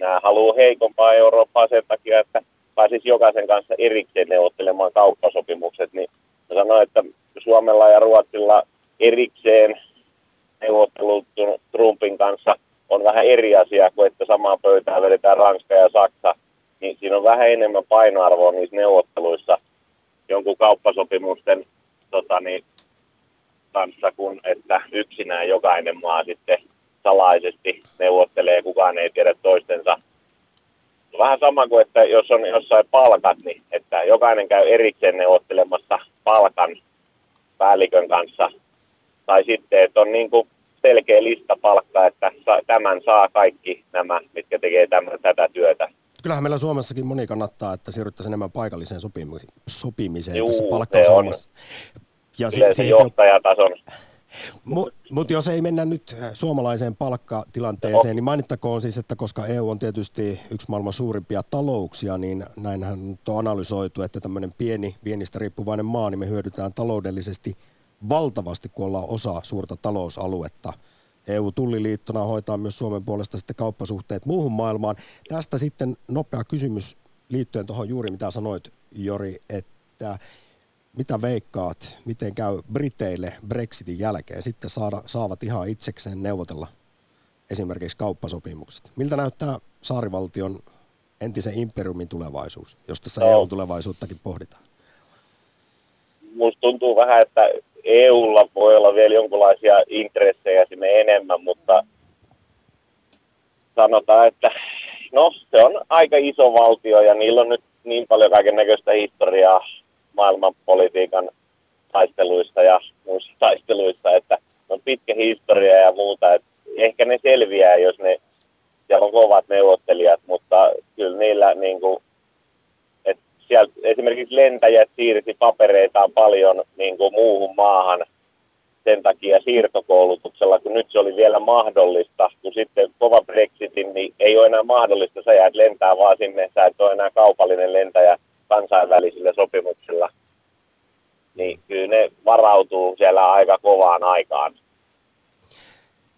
nämä haluaa heikompaa Eurooppaa sen takia, että pääsisi jokaisen kanssa erikseen neuvottelemaan kauppasopimukset. Niin mä sanoin, että Suomella ja Ruotsilla erikseen neuvottelut Trumpin kanssa on vähän eri asia kuin, että samaan pöytään vedetään Ranska ja Saksa. Niin siinä on vähän enemmän painoarvoa niissä neuvotteluissa jonkun kauppasopimusten kanssa, kun että yksinään jokainen maa sitten salaisesti neuvottelee, kukaan ei tiedä toistensa. Vähän sama kuin, että jos on jossain palkat, niin että jokainen käy erikseen neuvottelemassa palkan päällikön kanssa. Tai sitten, että on niin kuin selkeä lista palkkaa, että tämän saa kaikki nämä, mitkä tekee tätä työtä. Kyllähän meillä Suomessakin moni kannattaa, että siirryttäisiin enemmän paikalliseen sopimiseen. Juu, tässä palkkausohjelmassa. Ja yleensä johtajatason. Mutta jos ei mennä nyt suomalaiseen palkkatilanteeseen, niin mainittakoon siis, että koska EU on tietysti yksi maailman suurimpia talouksia, niin näinhän on analysoitu, että tämmöinen pieni, viennistä riippuvainen maa, niin me hyödytään taloudellisesti valtavasti, kun ollaan osa suurta talousaluetta. EU-tulliliittona hoitaa myös Suomen puolesta sitten kauppasuhteet muuhun maailmaan. Tästä sitten nopea kysymys liittyen tuohon juuri, mitä sanoit, Jori, että mitä veikkaat, miten käy Briteille Brexitin jälkeen? Sitten saavat ihan itsekseen neuvotella esimerkiksi kauppasopimukset. Miltä näyttää saarivaltion entisen imperiumin tulevaisuus, jos tässä EU-tulevaisuuttakin pohditaan? Minusta tuntuu vähän, että EUlla voi olla vielä jonkinlaisia intressejä sinne enemmän, mutta sanotaan, että no, se on aika iso valtio ja niillä on nyt niin paljon kaiken näköistä historiaa maailmanpolitiikan taisteluista ja muissa taisteluista, että on pitkä historia ja muuta. Että ehkä ne selviää, jos ne, siellä on kovat neuvottelijat, mutta kyllä niillä niin kuin, että siellä esimerkiksi lentäjät siirsi papereitaan paljon niin kuin muuhun maahan sen takia siirtokoulutuksella, kun nyt se oli vielä mahdollista, kun sitten kova Brexitin, niin ei ole enää mahdollista, sä jäät lentää vaan sinne, sä et ole enää kaupallinen lentäjä kansainvälisillä sopimuksilla, niin kyllä ne varautuu siellä aika kovaan aikaan.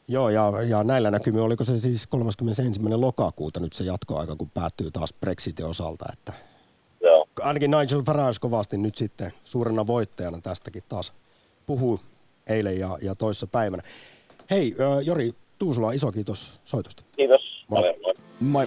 Joo, ja näillä näkymin, oliko se siis 31. lokakuuta nyt se jatkoaika, kun päättyy taas Brexitin osalta, että joo. Ainakin Nigel Farage kovasti nyt sitten suurena voittajana tästäkin taas puhuu eilen ja toissa päivänä. Hei, Jori Tuusula, iso kiitos soitosta. Kiitos. Moi.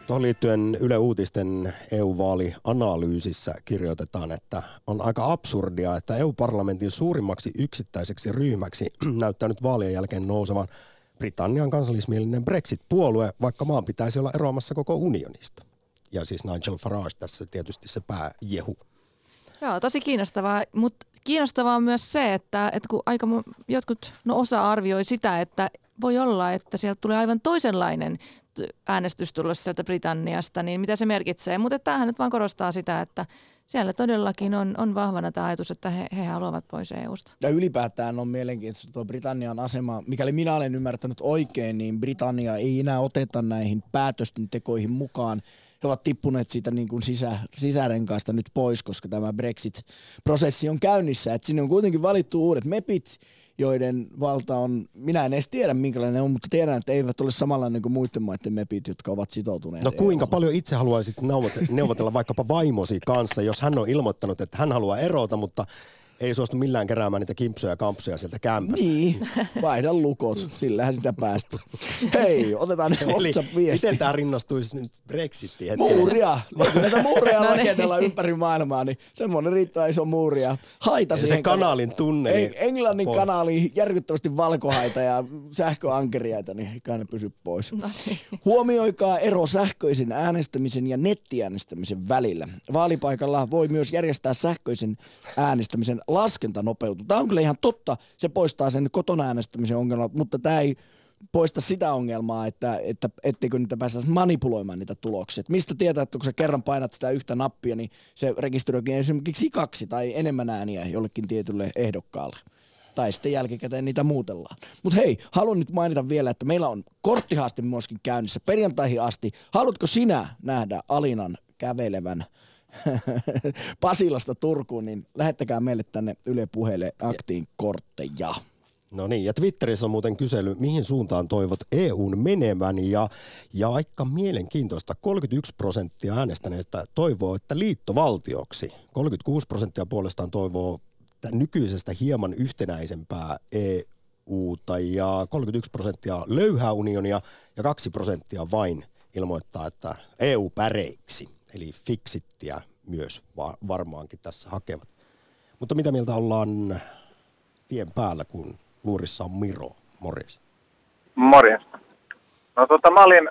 tuohon liittyen Yle Uutisten EU-vaalianalyysissä kirjoitetaan, että on aika absurdia, että EU-parlamentin suurimmaksi yksittäiseksi ryhmäksi näyttää nyt vaalien jälkeen nousevan Britannian kansallismielinen Brexit-puolue, vaikka maan pitäisi olla eroamassa koko unionista. Ja siis Nigel Farage tässä tietysti se pääjehu. Joo, tosi kiinnostavaa, mutta kiinnostavaa on myös se, että kun jotkut, osa arvioi sitä, että voi olla, että sieltä tulee aivan toisenlainen äänestys tulossa sieltä Britanniasta, niin mitä se merkitsee. Mutta tämähän nyt vaan korostaa sitä, että siellä todellakin on vahvana tämä ajatus, että he haluavat pois EUsta. Ja ylipäätään on mielenkiintoista tuo Britannian asema. Mikäli minä olen ymmärtänyt oikein, niin Britannia ei enää oteta näihin päätösten tekoihin mukaan. He ovat tippuneet siitä niin kuin sisärenkaasta nyt pois, koska tämä Brexit-prosessi on käynnissä. Et sinne on kuitenkin valittu uudet mepit, joiden valta on, minä en edes tiedä minkälainen on, mutta tiedän, että eivät ole samanlainen kuin muiden maiden mepit, jotka ovat sitoutuneet. No kuinka paljon itse haluaisit neuvotella vaikkapa vaimosi kanssa, jos hän on ilmoittanut, että hän haluaa erota, mutta ei suostu millään keräämään niitä kimpsuja ja kampsuja sieltä kämpästä. Niin, vaihda lukot, sillähän sitä päästä. Hei, otetaan WhatsApp-viesti. Miten tämä rinnastuisi nyt Brexitiin? Muuria! Näitä muureja rakentellaan ympäri maailmaa, niin semmoinen riittää iso muuria. Haita siihen. Se kanaalin tunne. Englannin kanaali, järkyttävästi valkohaita ja sähköankeriaita, niin eikä ne pysy pois. No niin. Huomioikaa ero sähköisen äänestämisen ja nettiäänestämisen välillä. Vaalipaikalla voi myös järjestää sähköisen äänestämisen laskenta nopeutuu. Tämä on kyllä ihan totta. Se poistaa sen kotona äänestämisen ongelman, mutta tämä ei poista sitä ongelmaa, että etteikö niitä päästä manipuloimaan niitä tuloksia. Mistä tietää, että kun sä kerran painat sitä yhtä nappia, niin se rekisteröikin esimerkiksi 2 tai enemmän ääniä jollekin tietylle ehdokkaalle. Tai sitten jälkikäteen niitä muutellaan. Mutta hei, haluan nyt mainita vielä, että meillä on korttihaaste myöskin käynnissä perjantaihin asti. Haluatko sinä nähdä Alinan kävelevän Pasilasta Turkuun, niin lähettäkää meille tänne Yle Puheelle aktiin kortteja. No niin, ja Twitterissä on muuten kysely, mihin suuntaan toivot EUn menevän, ja aika mielenkiintoista. 31% äänestäneistä toivoo, että liittovaltioksi. 36% puolestaan toivoo nykyisestä hieman yhtenäisempää EUta, ja 31% löyhää unionia, ja 2% vain ilmoittaa, että EU päreiksi. Eli Fixittiä myös varmaankin tässä hakevat. Mutta mitä mieltä ollaan tien päällä, kun luurissa on Miro? Morjens. Morjens. No mä olin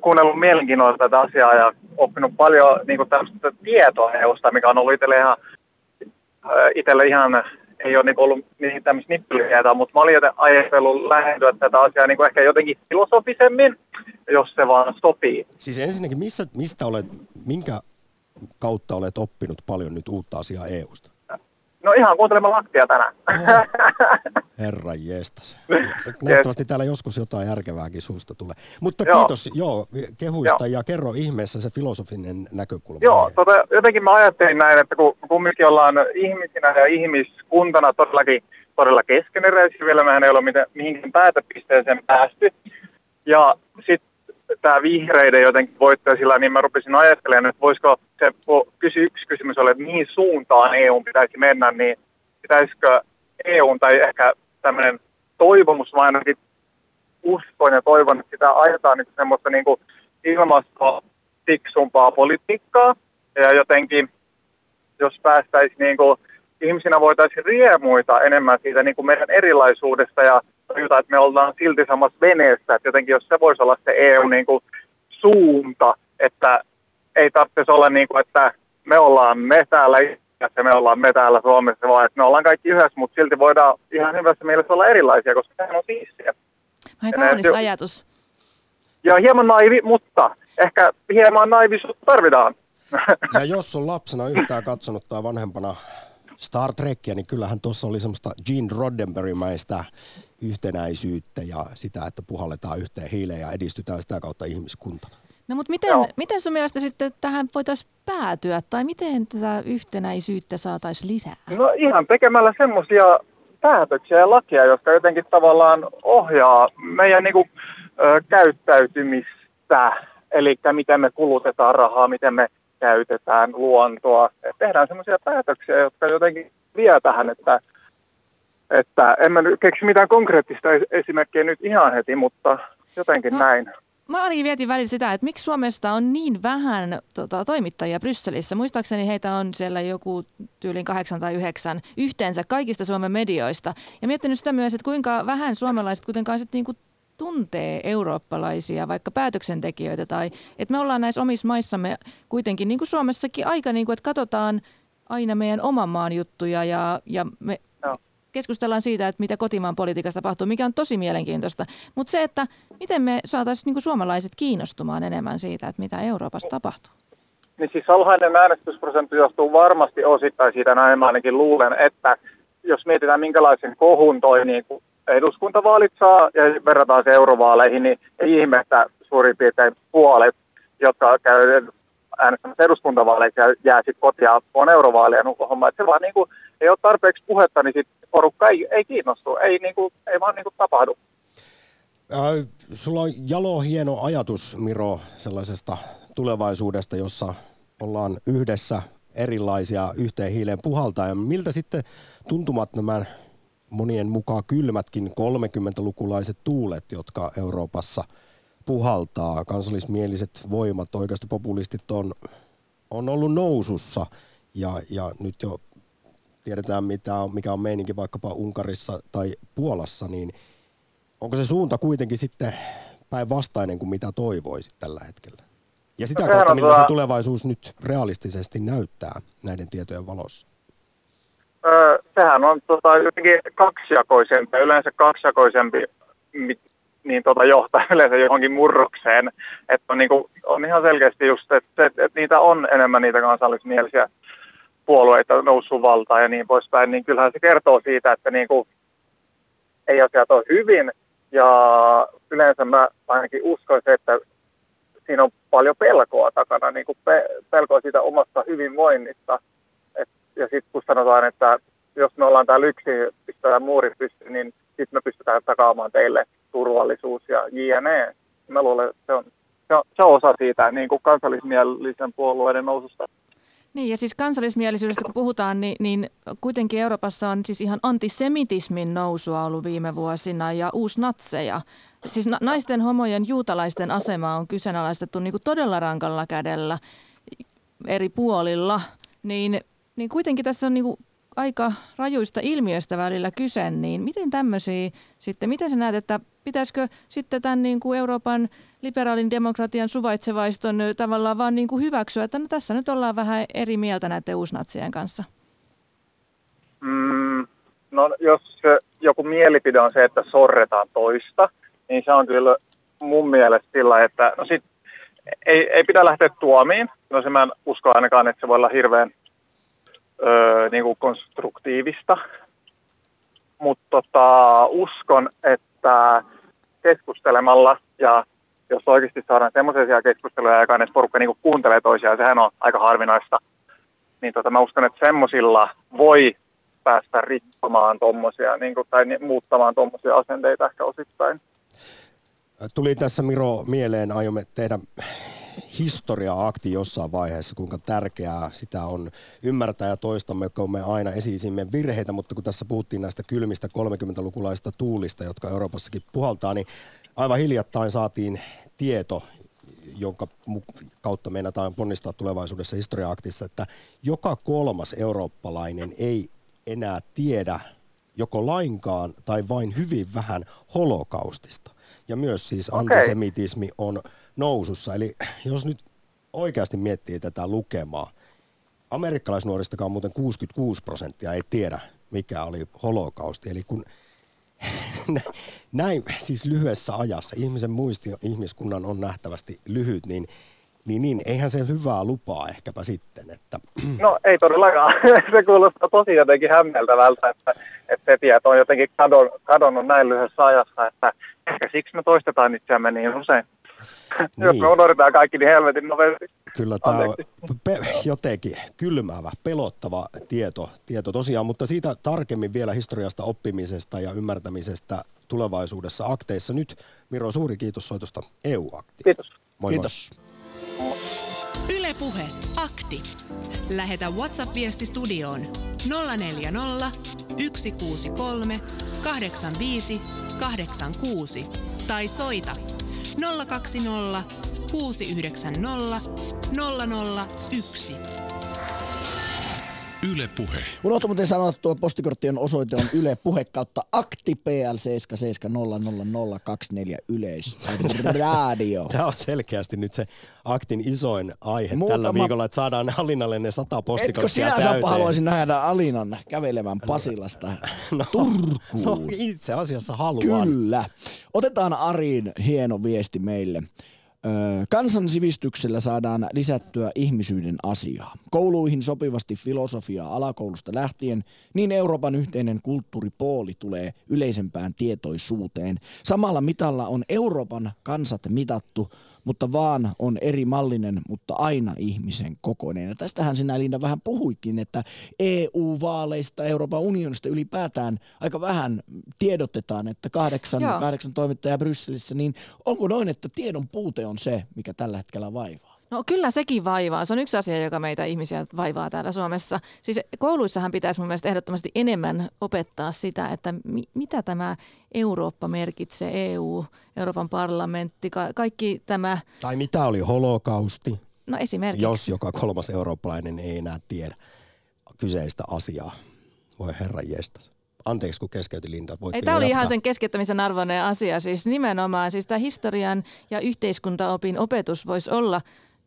kuunnellut mielenkiinnolla tätä asiaa ja oppinut paljon niin kuin tämmöistä tietoa EUsta, mikä on ollut itselle ihan ei ole niin ollut niihin tämmöistä nippelitietä, mutta mä olin joten ajatellut lähentyä tätä asiaa niin kuin ehkä jotenkin filosofisemmin, jos se vaan sopii. Siis ensinnäkin, minkä kautta olet oppinut paljon nyt uutta asiaa EUsta? No ihan kuuntelemme Laktia tänään. Herra jestas. Nähtävästi täällä joskus jotain järkevääkin suusta tulee. Mutta kiitos kehuista ja kerro ihmeessä se filosofinen näkökulma. Joo, jotenkin mä ajattelin näin, että kun kumminkin ollaan ihmisinä ja ihmiskuntana todella keskeneräisiä, vielä mehän ei ole mihinkin päätepisteeseen päästy. Ja sitten tämä vihreiden jotenkin voittaa sillä, niin mä rupesin ajattelemaan, että voisiko se, yksi kysymys oli, että mihin suuntaan EUn pitäisi mennä, niin pitäisikö EUn tai ehkä tämmöinen toivomus, vaan ainakin uskon ja toivon, että sitä ajetaan niin semmoista niin kuin ilmastofiksumpaa politiikkaa, ja jotenkin, jos päästäisiin niin kuin, ihmisinä voitaisiin riemuita enemmän siitä niin kuin meidän erilaisuudesta ja tajutaan, että me ollaan silti samassa veneessä, että jotenkin jos se voisi olla se EU-suunta, että ei tarvitsisi olla niin kuin, että me ollaan me täällä Italiassa, me ollaan me täällä Suomessa, vaan että me ollaan kaikki yhdessä, mutta silti voidaan ihan hyvässä mielessä olla erilaisia, koska sehän on siistiä. Ai kaunis ajatus. Joo, hieman naivi, mutta ehkä hieman naivisuutta tarvitaan. Ja jos on lapsena yhtään katsonut tai vanhempana Star Trekkiä, niin kyllähän tuossa oli semmoista Gene Roddenberry-mäistä yhtenäisyyttä ja sitä, että puhalletaan yhteen hiileen ja edistytään sitä kautta ihmiskuntana. No mutta miten sun mielestä sitten tähän voitaisiin päätyä tai miten tätä yhtenäisyyttä saataisiin lisää? No ihan tekemällä semmoisia päätöksiä ja lakia, jotka jotenkin tavallaan ohjaa meidän niinku, käyttäytymistä, eli miten me kulutetaan rahaa, miten me käytetään luontoa. Tehdään semmoisia päätöksiä, jotka jotenkin vie tähän, että en mä keksi mitään konkreettista esimerkkiä nyt ihan heti, mutta jotenkin näin. Mä ainakin vietin välillä sitä, että miksi Suomesta on niin vähän toimittajia Brysselissä. Muistaakseni heitä on siellä joku tyylin 8 tai 9 yhteensä kaikista Suomen medioista. Ja miettinyt sitä myös, että kuinka vähän suomalaiset kuitenkaan sitten niinku tuntee eurooppalaisia, vaikka päätöksentekijöitä. Tai että me ollaan näissä omissa maissamme kuitenkin, niin kuin Suomessakin, aika niin kuin, että katsotaan aina meidän oman maan juttuja ja me keskustellaan siitä, että mitä kotimaan politiikassa tapahtuu, mikä on tosi mielenkiintoista. Mutta se, että miten me saataisiin niinku suomalaiset kiinnostumaan enemmän siitä, että mitä Euroopassa tapahtuu? Niin siis alhainen äänestysprosentti johtuu varmasti osittain siitä, näin mä ainakin luulen, että jos mietitään minkälaisen kohun toi niin eduskuntavaalit saa ja verrataan se eurovaaleihin, niin ei ihmettä suurin piirtein puolet, jotka käy äänestämässä eduskuntavaaleissa ja jää sitten kotia, on eurovaalien homma. Se vaan niinku, ei ole tarpeeksi puhetta, niin sitten porukka ei kiinnostu, ei vaan niinku tapahdu. Sulla on jalo hieno ajatus, Miro, sellaisesta tulevaisuudesta, jossa ollaan yhdessä erilaisia yhteen hiileen puhaltaen. Miltä sitten tuntumat nämä monien mukaan kylmätkin 30-lukulaiset tuulet, jotka Euroopassa puhaltaa? Kansallismieliset voimat, oikeistopopulistit on ollut nousussa ja nyt jo tiedetään, mikä on meininki vaikkapa Unkarissa tai Puolassa, niin onko se suunta kuitenkin sitten päinvastainen kuin mitä toivoisit tällä hetkellä? Ja sitä kautta, miltä se tulevaisuus nyt realistisesti näyttää näiden tietojen valossa? Sehän on jotenkin kaksijakoisempi, yleensä kaksijakoisempi, niin johtaa yleensä johonkin murrokseen. Et on, niinku, on ihan selkeästi just, että niitä on enemmän niitä kansallismielisiä puolueita noussut valtaan ja niin poispäin, niin kyllähän se kertoo siitä, että niinku, ei asiat ole hyvin. Ja yleensä mä ainakin uskoisin, että siinä on paljon pelkoa takana, niinku pelkoa siitä omasta hyvinvoinnista. Ja sitten kun sanotaan, että jos me ollaan täällä yksin, pistetään muurit pystyyn, niin sitten me pystytään takaamaan teille turvallisuus ja jne. Mä luulen, että se on osa siitä niin kuin kansallismielisen puolueiden noususta. Niin, ja siis kansallismielisyydestä kun puhutaan, niin kuitenkin Euroopassa on siis ihan antisemitismin nousua ollut viime vuosina ja uusnatseja. Siis naisten, homojen, juutalaisten asemaa on kyseenalaistettu niin kuin todella rankalla kädellä eri puolilla, niin kuitenkin tässä on niinku aika rajuista ilmiöistä välillä kyse, niin miten tämmöisiä sitten, miten sä näet, että pitäisikö sitten tämän niinku Euroopan liberaalin demokratian suvaitsevaiston tavallaan vaan niinku hyväksyä, että no tässä nyt ollaan vähän eri mieltä näiden uusnatsien kanssa? No jos joku mielipide on se, että sorretaan toista, niin se on kyllä mun mielestä sillä, että no sit ei pidä lähteä tuomiin. No se mä en usko ainakaan, että se voi olla hirveän niin kuin konstruktiivista, mutta uskon, että keskustelemalla ja jos oikeasti saadaan semmoisia keskusteluja aikaan, että porukka niin kuin kuuntelee toisiaan, sehän on aika harvinaista, niin mä uskon, että semmoisilla voi päästä rikkomaan tommosia niin kuin, tai muuttamaan tommosia asenteita ehkä osittain. Tuli tässä, Miro, mieleen, aiomme tehdä historia-akti jossain vaiheessa, kuinka tärkeää sitä on ymmärtää ja toistamme, kun me aina esiisimme virheitä, mutta kun tässä puhuttiin näistä kylmistä 30-lukulaista tuulista, jotka Euroopassakin puhaltaa, niin aivan hiljattain saatiin tieto, jonka kautta meinataan ponnistaa tulevaisuudessa historia-aktissa, että joka kolmas eurooppalainen ei enää tiedä joko lainkaan tai vain hyvin vähän holokaustista. Ja myös siis antisemitismi on nousussa. Eli jos nyt oikeasti miettii tätä lukemaa, amerikkalaisnuoristakaan muuten 66% ei tiedä, mikä oli holokausti. Eli kun näin siis lyhyessä ajassa, ihmisen muisti ihmiskunnan on nähtävästi lyhyt, niin eihän se hyvää lupaa ehkäpä sitten. Että no ei todellakaan. Se kuulostaa tosi jotenkin hämmentävältä, että se tieto on jotenkin kadonnut näin lyhyessä ajassa, että ehkä siksi me toistetaan itseämme niin usein. Niin. Jos me unohdetaan kaikki, niin helvetin nopeasti. Kyllä tämä on jotenkin kylmäävä, pelottava tieto tosiaan, mutta siitä tarkemmin vielä historiasta, oppimisesta ja ymmärtämisestä tulevaisuudessa akteissa. Nyt, Miro, suuri kiitos soitosta EU-aktiin. Kiitos. Moi, kiitos. Moi. Yle Puhe, akti. Lähetä WhatsApp-viesti studioon 040 163 85 86 tai soita 020 690 001. Yle Puhe. Unohtu muuten sanoa, että tuo postikorttien osoite on Yle Puhe / akti PL77000024 Yleisradio. Tämä on selkeästi nyt se aktin isoin aihe tällä viikolla, että saadaan Alinalle ne 100 postikorttia täyteen. Etkö sinä, Sappa, haluaisin nähdä Alinan kävelemään Pasilasta Turkuun? No, itse asiassa haluan. Kyllä. Otetaan Arin hieno viesti meille. Kansan sivistyksellä saadaan lisättyä ihmisyyden asiaa. Kouluihin sopivasti filosofiaa alakoulusta lähtien, niin Euroopan yhteinen kulttuuripooli tulee yleisempään tietoisuuteen. Samalla mitalla on Euroopan kansat mitattu, mutta vaan on eri mallinen, mutta aina ihmisen kokoinen. Ja tästähän sinä, Linda, vähän puhuikin, että EU-vaaleista, Euroopan unionista ylipäätään aika vähän tiedotetaan, että kahdeksan toimittajaa Brysselissä, niin onko noin, että tiedon puute on se, mikä tällä hetkellä vaivaa? No kyllä sekin vaivaa. Se on yksi asia, joka meitä ihmisiä vaivaa täällä Suomessa. Siis kouluissahan pitäisi mun mielestä ehdottomasti enemmän opettaa sitä, että mitä tämä Eurooppa merkitsee, EU, Euroopan parlamentti, kaikki tämä. Tai mitä oli holokausti, no esimerkiksi. Jos joka kolmas eurooppalainen ei enää tiedä kyseistä asiaa. Voi herranjestas. Anteeksi, kun keskeytin, Linda. Tämä oli ihan sen keskeyttämisen arvoinen asia. Siis nimenomaan siis tämä historian ja yhteiskuntaopin opetus voisi olla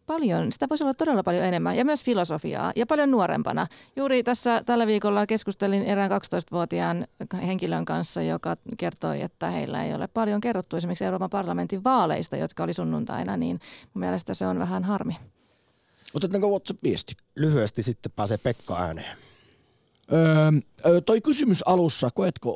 paljon, sitä voisi olla todella paljon enemmän, ja myös filosofiaa, ja paljon nuorempana. Juuri tässä tällä viikolla keskustelin erään 12-vuotiaan henkilön kanssa, joka kertoi, että heillä ei ole paljon kerrottu esimerkiksi Euroopan parlamentin vaaleista, jotka oli sunnuntaina, niin mun mielestä se on vähän harmi. Otetaanko WhatsApp-viesti? Lyhyesti sitten pääsee Pekka ääneen. Toi kysymys alussa, koetko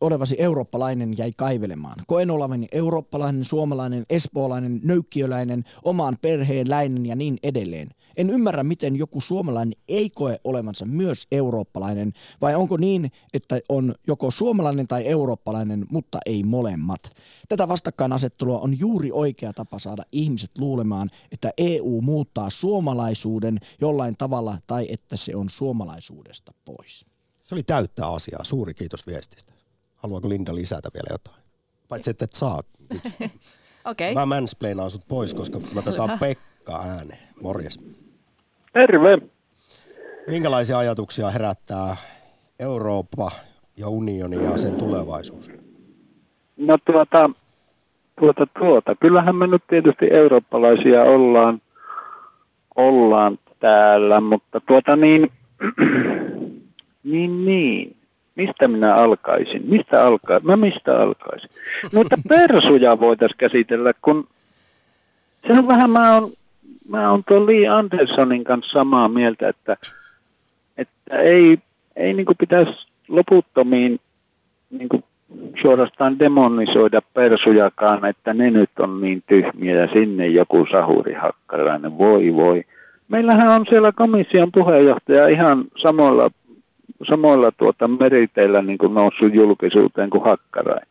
olevasi eurooppalainen, jäi kaivelemaan. Koen olevani eurooppalainen, suomalainen, espoolainen, nöykkiöläinen, omaan perheenläinen ja niin edelleen. En ymmärrä, miten joku suomalainen ei koe olevansa myös eurooppalainen, vai onko niin, että on joko suomalainen tai eurooppalainen, mutta ei molemmat. Tätä vastakkainasettelua on juuri oikea tapa saada ihmiset luulemaan, että EU muuttaa suomalaisuuden jollain tavalla tai että se on suomalaisuudesta pois. Se oli täyttä asiaa. Suuri kiitos viestistä. Haluaako Linda lisätä vielä jotain? Paitsi että et saa. Okay. Mä mansplainaan sut pois, koska me otetaan Pekka ääneen. Morjes. Terve. Minkälaisia ajatuksia herättää Eurooppa ja unioni ja sen tulevaisuus? No Kyllähän me nyt tietysti eurooppalaisia ollaan täällä, mutta niin. Mistä alkaisin? Noita persuja voitaisiin käsitellä, kun se on vähän, mä oon tuon Lee Andersonin kanssa samaa mieltä, että ei niinku pitäisi loputtomiin niinku suorastaan demonisoida persujakaan, että ne nyt on niin tyhmiä ja sinne joku Sahuri Hakkarainen, voi. Meillähän on siellä komission puheenjohtaja ihan samoilla meriteillä niin kuin noussut julkisuuteen kuin Hakkarainen.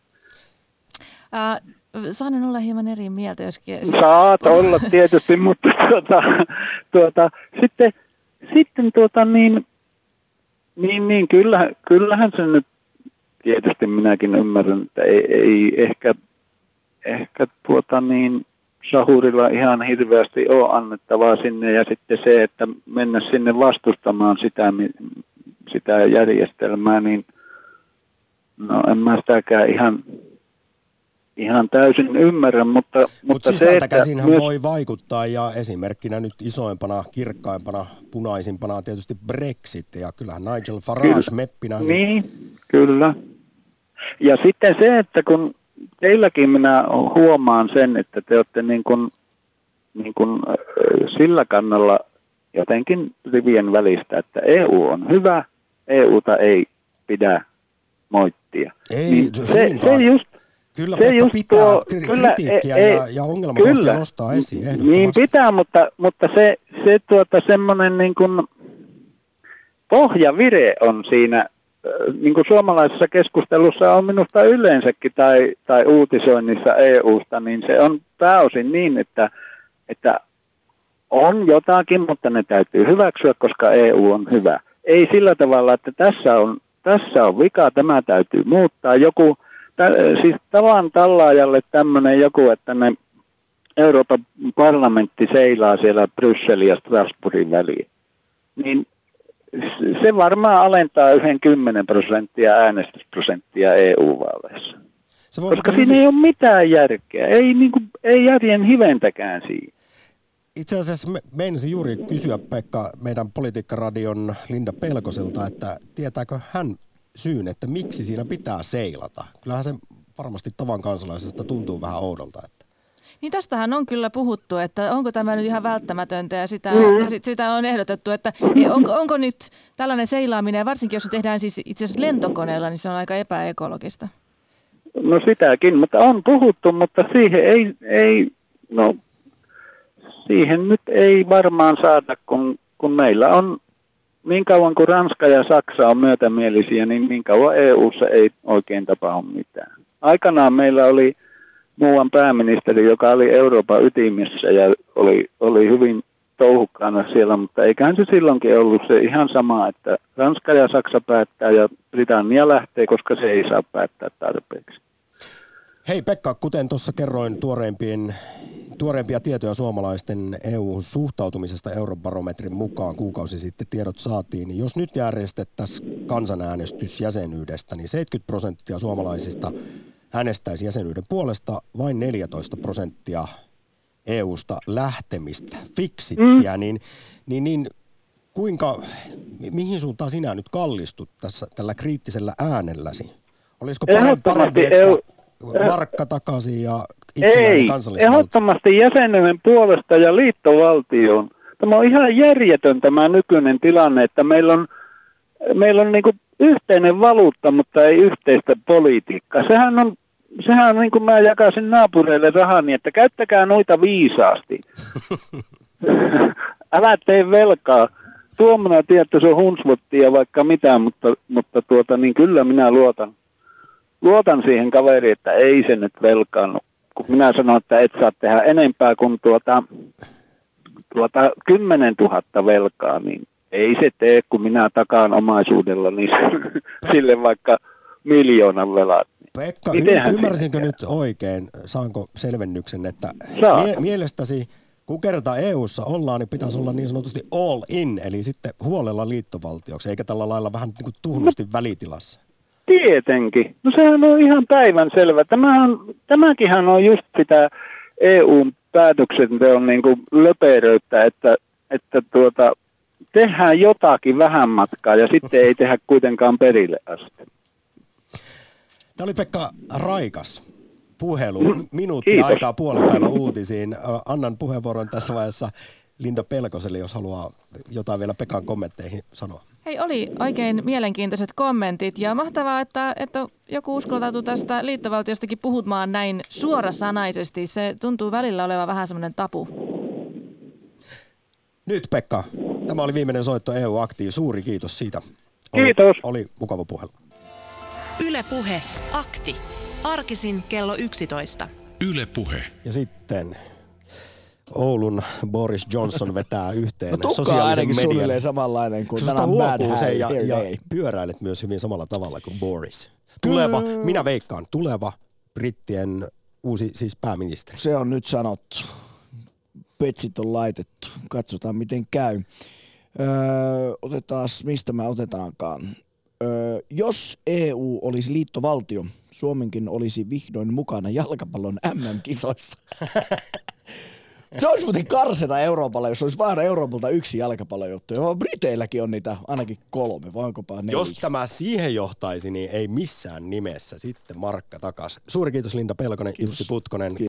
Saan olla hieman eri mieltä, jos saat olla tietysti, mutta sitten kyllähän se nyt tietysti minäkin ymmärrän, että ei ehkä Sahurilla ihan hirveästi ole annettavaa sinne, ja sitten se, että mennä sinne vastustamaan sitä järjestelmää, niin no en mä sitäkään ihan täysin ymmärrä, mutta sisältä käsinhän myös voi vaikuttaa, ja esimerkkinä nyt isoimpana, kirkkaimpana, punaisimpana on tietysti Brexit, ja kyllähän Nigel Farage meppinä. Niin, kyllä. Ja sitten se, että kun teilläkin minä huomaan sen, että te olette niin kuin sillä kannalla jotenkin rivien välistä, että EU on hyvä, EUta ei pidä moittia. Ei, niin se just... Kyllä, mutta pitää kritiikkiä ja ongelmakohtia nostaa esiin ehdottomasti. Niin pitää, mutta se semmoinen niin kuin pohjavire on siinä, niin kuin suomalaisessa keskustelussa on minusta yleensäkin tai uutisoinnissa EUsta, niin se on pääosin niin, että on jotakin, mutta ne täytyy hyväksyä, koska EU on hyvä. Ei sillä tavalla, että tässä on vika, tämä täytyy muuttaa. Joku Siis tavan tallaajalle tämmöinen joku, että ne Euroopan parlamentti seilaa siellä Brysselin ja Strasbourgin väliin, niin se varmaan alentaa yhden 10% äänestysprosenttia EU-vaaleissa. Koska siinä ei ole mitään järkeä, ei järjen hiventäkään siinä. Itse asiassa meinasin juuri kysyä Pekka meidän Politiikkaradion Linda Pelkoselta, että tietääkö hän syyn, että miksi siinä pitää seilata. Kyllähän se varmasti tavan kansalaisesta tuntuu vähän oudolta. Niin tästähän on kyllä puhuttu, että onko tämä nyt ihan välttämätöntä ja sitä on ehdotettu, että onko nyt tällainen seilaaminen, ja varsinkin jos se tehdään siis itse asiassa lentokoneella, niin se on aika epäekologista. No sitäkin, mutta on puhuttu, mutta siihen nyt ei varmaan saada, kun meillä on niin kauan kuin Ranska ja Saksa on myötämielisiä, niin kauan EU:ssa ei oikein tapahdu mitään. Aikanaan meillä oli muuan pääministeri, joka oli Euroopan ytimissä ja oli hyvin touhukkaana siellä, mutta eiköhän se silloinkin ollut se ihan sama, että Ranska ja Saksa päättää ja Britannia lähtee, koska se ei saa päättää tarpeeksi. Hei Pekka, kuten tuossa kerroin tuoreimpia tietoja suomalaisten EU-suhtautumisesta Eurobarometrin mukaan kuukausi sitten tiedot saatiin, niin jos nyt järjestettäisiin kansanäänestys jäsenyydestä, niin 70% suomalaisista äänestäisi jäsenyyden puolesta, vain 14% EUsta lähtemistä, Fixittiä, niin kuinka, mihin suuntaan sinä nyt kallistut tällä kriittisellä äänelläsi? Olisiko parempi, että markka takaisin ja itsenäinen kansallisvaltio? Ei, ehdottomasti jäsenyyden puolesta ja liittovaltioon. Tämä on ihan järjetön tämä nykyinen tilanne, että meillä on niin kuin yhteinen valuutta, mutta ei yhteistä politiikkaa. Sehän on niin kuin mä jakaisin naapureille rahani, että käyttäkää noita viisaasti. Älä tee velkaa. Tuomana tietty se on hunsvottia vaikka mitään, mutta niin kyllä minä luotan siihen kaveriin, että ei se nyt velkaannut. Kun minä sanon, että et saa tehdä enempää kuin 10 000 velkaa, niin ei se tee, kun minä takaan omaisuudella niin sille vaikka 1 000 000 velat. Pekka, ymmärsinkö nyt oikein, saanko selvennyksen, että mielestäsi kun kerta EU:ssa ollaan, niin pitäisi olla niin sanotusti all in, eli sitten huolella liittovaltioksi, eikä tällä lailla vähän niin kuin tuhnusti välitilassa? Tietenkin. No sehän on ihan päivänselvä. Tämäkinhän on just sitä EU:n päätöksenteon niin kuin löperöyttä, että tehdään jotakin vähän matkaa ja sitten ei tehdä kuitenkaan perille asti. Tämä oli Pekka raikas puhelu. Minuutti aikaa puolen päivän uutisiin. Annan puheenvuoron tässä vaiheessa Linda Pelkoselle, jos haluaa jotain vielä Pekan kommentteihin sanoa. Hei, oli oikein mielenkiintoiset kommentit ja mahtavaa, että joku uskaltautuu tästä liittovaltiostakin puhumaan näin suorasanaisesti. Se tuntuu välillä olevan vähän semmoinen tabu. Nyt Pekka, tämä oli viimeinen soitto EU-aktiin. Suuri kiitos siitä. Kiitos. Oli mukava puhelu. Yle Puhe, akti. Arkisin kello 11. Yle Puhe. Ja sitten Oulun Boris Johnson vetää yhteen sosiaalisen median. Suunnilleen samanlainen kuin tänään Bad Hair. Ja pyöräilet myös hyvin samalla tavalla kuin Boris. Minä veikkaan, tuleva brittien uusi siis pääministeri. Se on nyt sanottu. Petsit on laitettu. Katsotaan miten käy. Mistä otetaankaan. Jos EU olisi liittovaltio, Suomenkin olisi vihdoin mukana jalkapallon MM-kisoissa. Se olisi muuten karseta Euroopalle, jos olisi vain Euroopalta yksi jalkapallojuttu. Ja Briteilläkin on niitä ainakin 3, vai onkopa 4. Jos tämä siihen johtaisi, niin ei missään nimessä. Sitten markka takaisin. Suuri kiitos Linda Pelkonen, kiitos. Jussi Putkonen. Kiitos.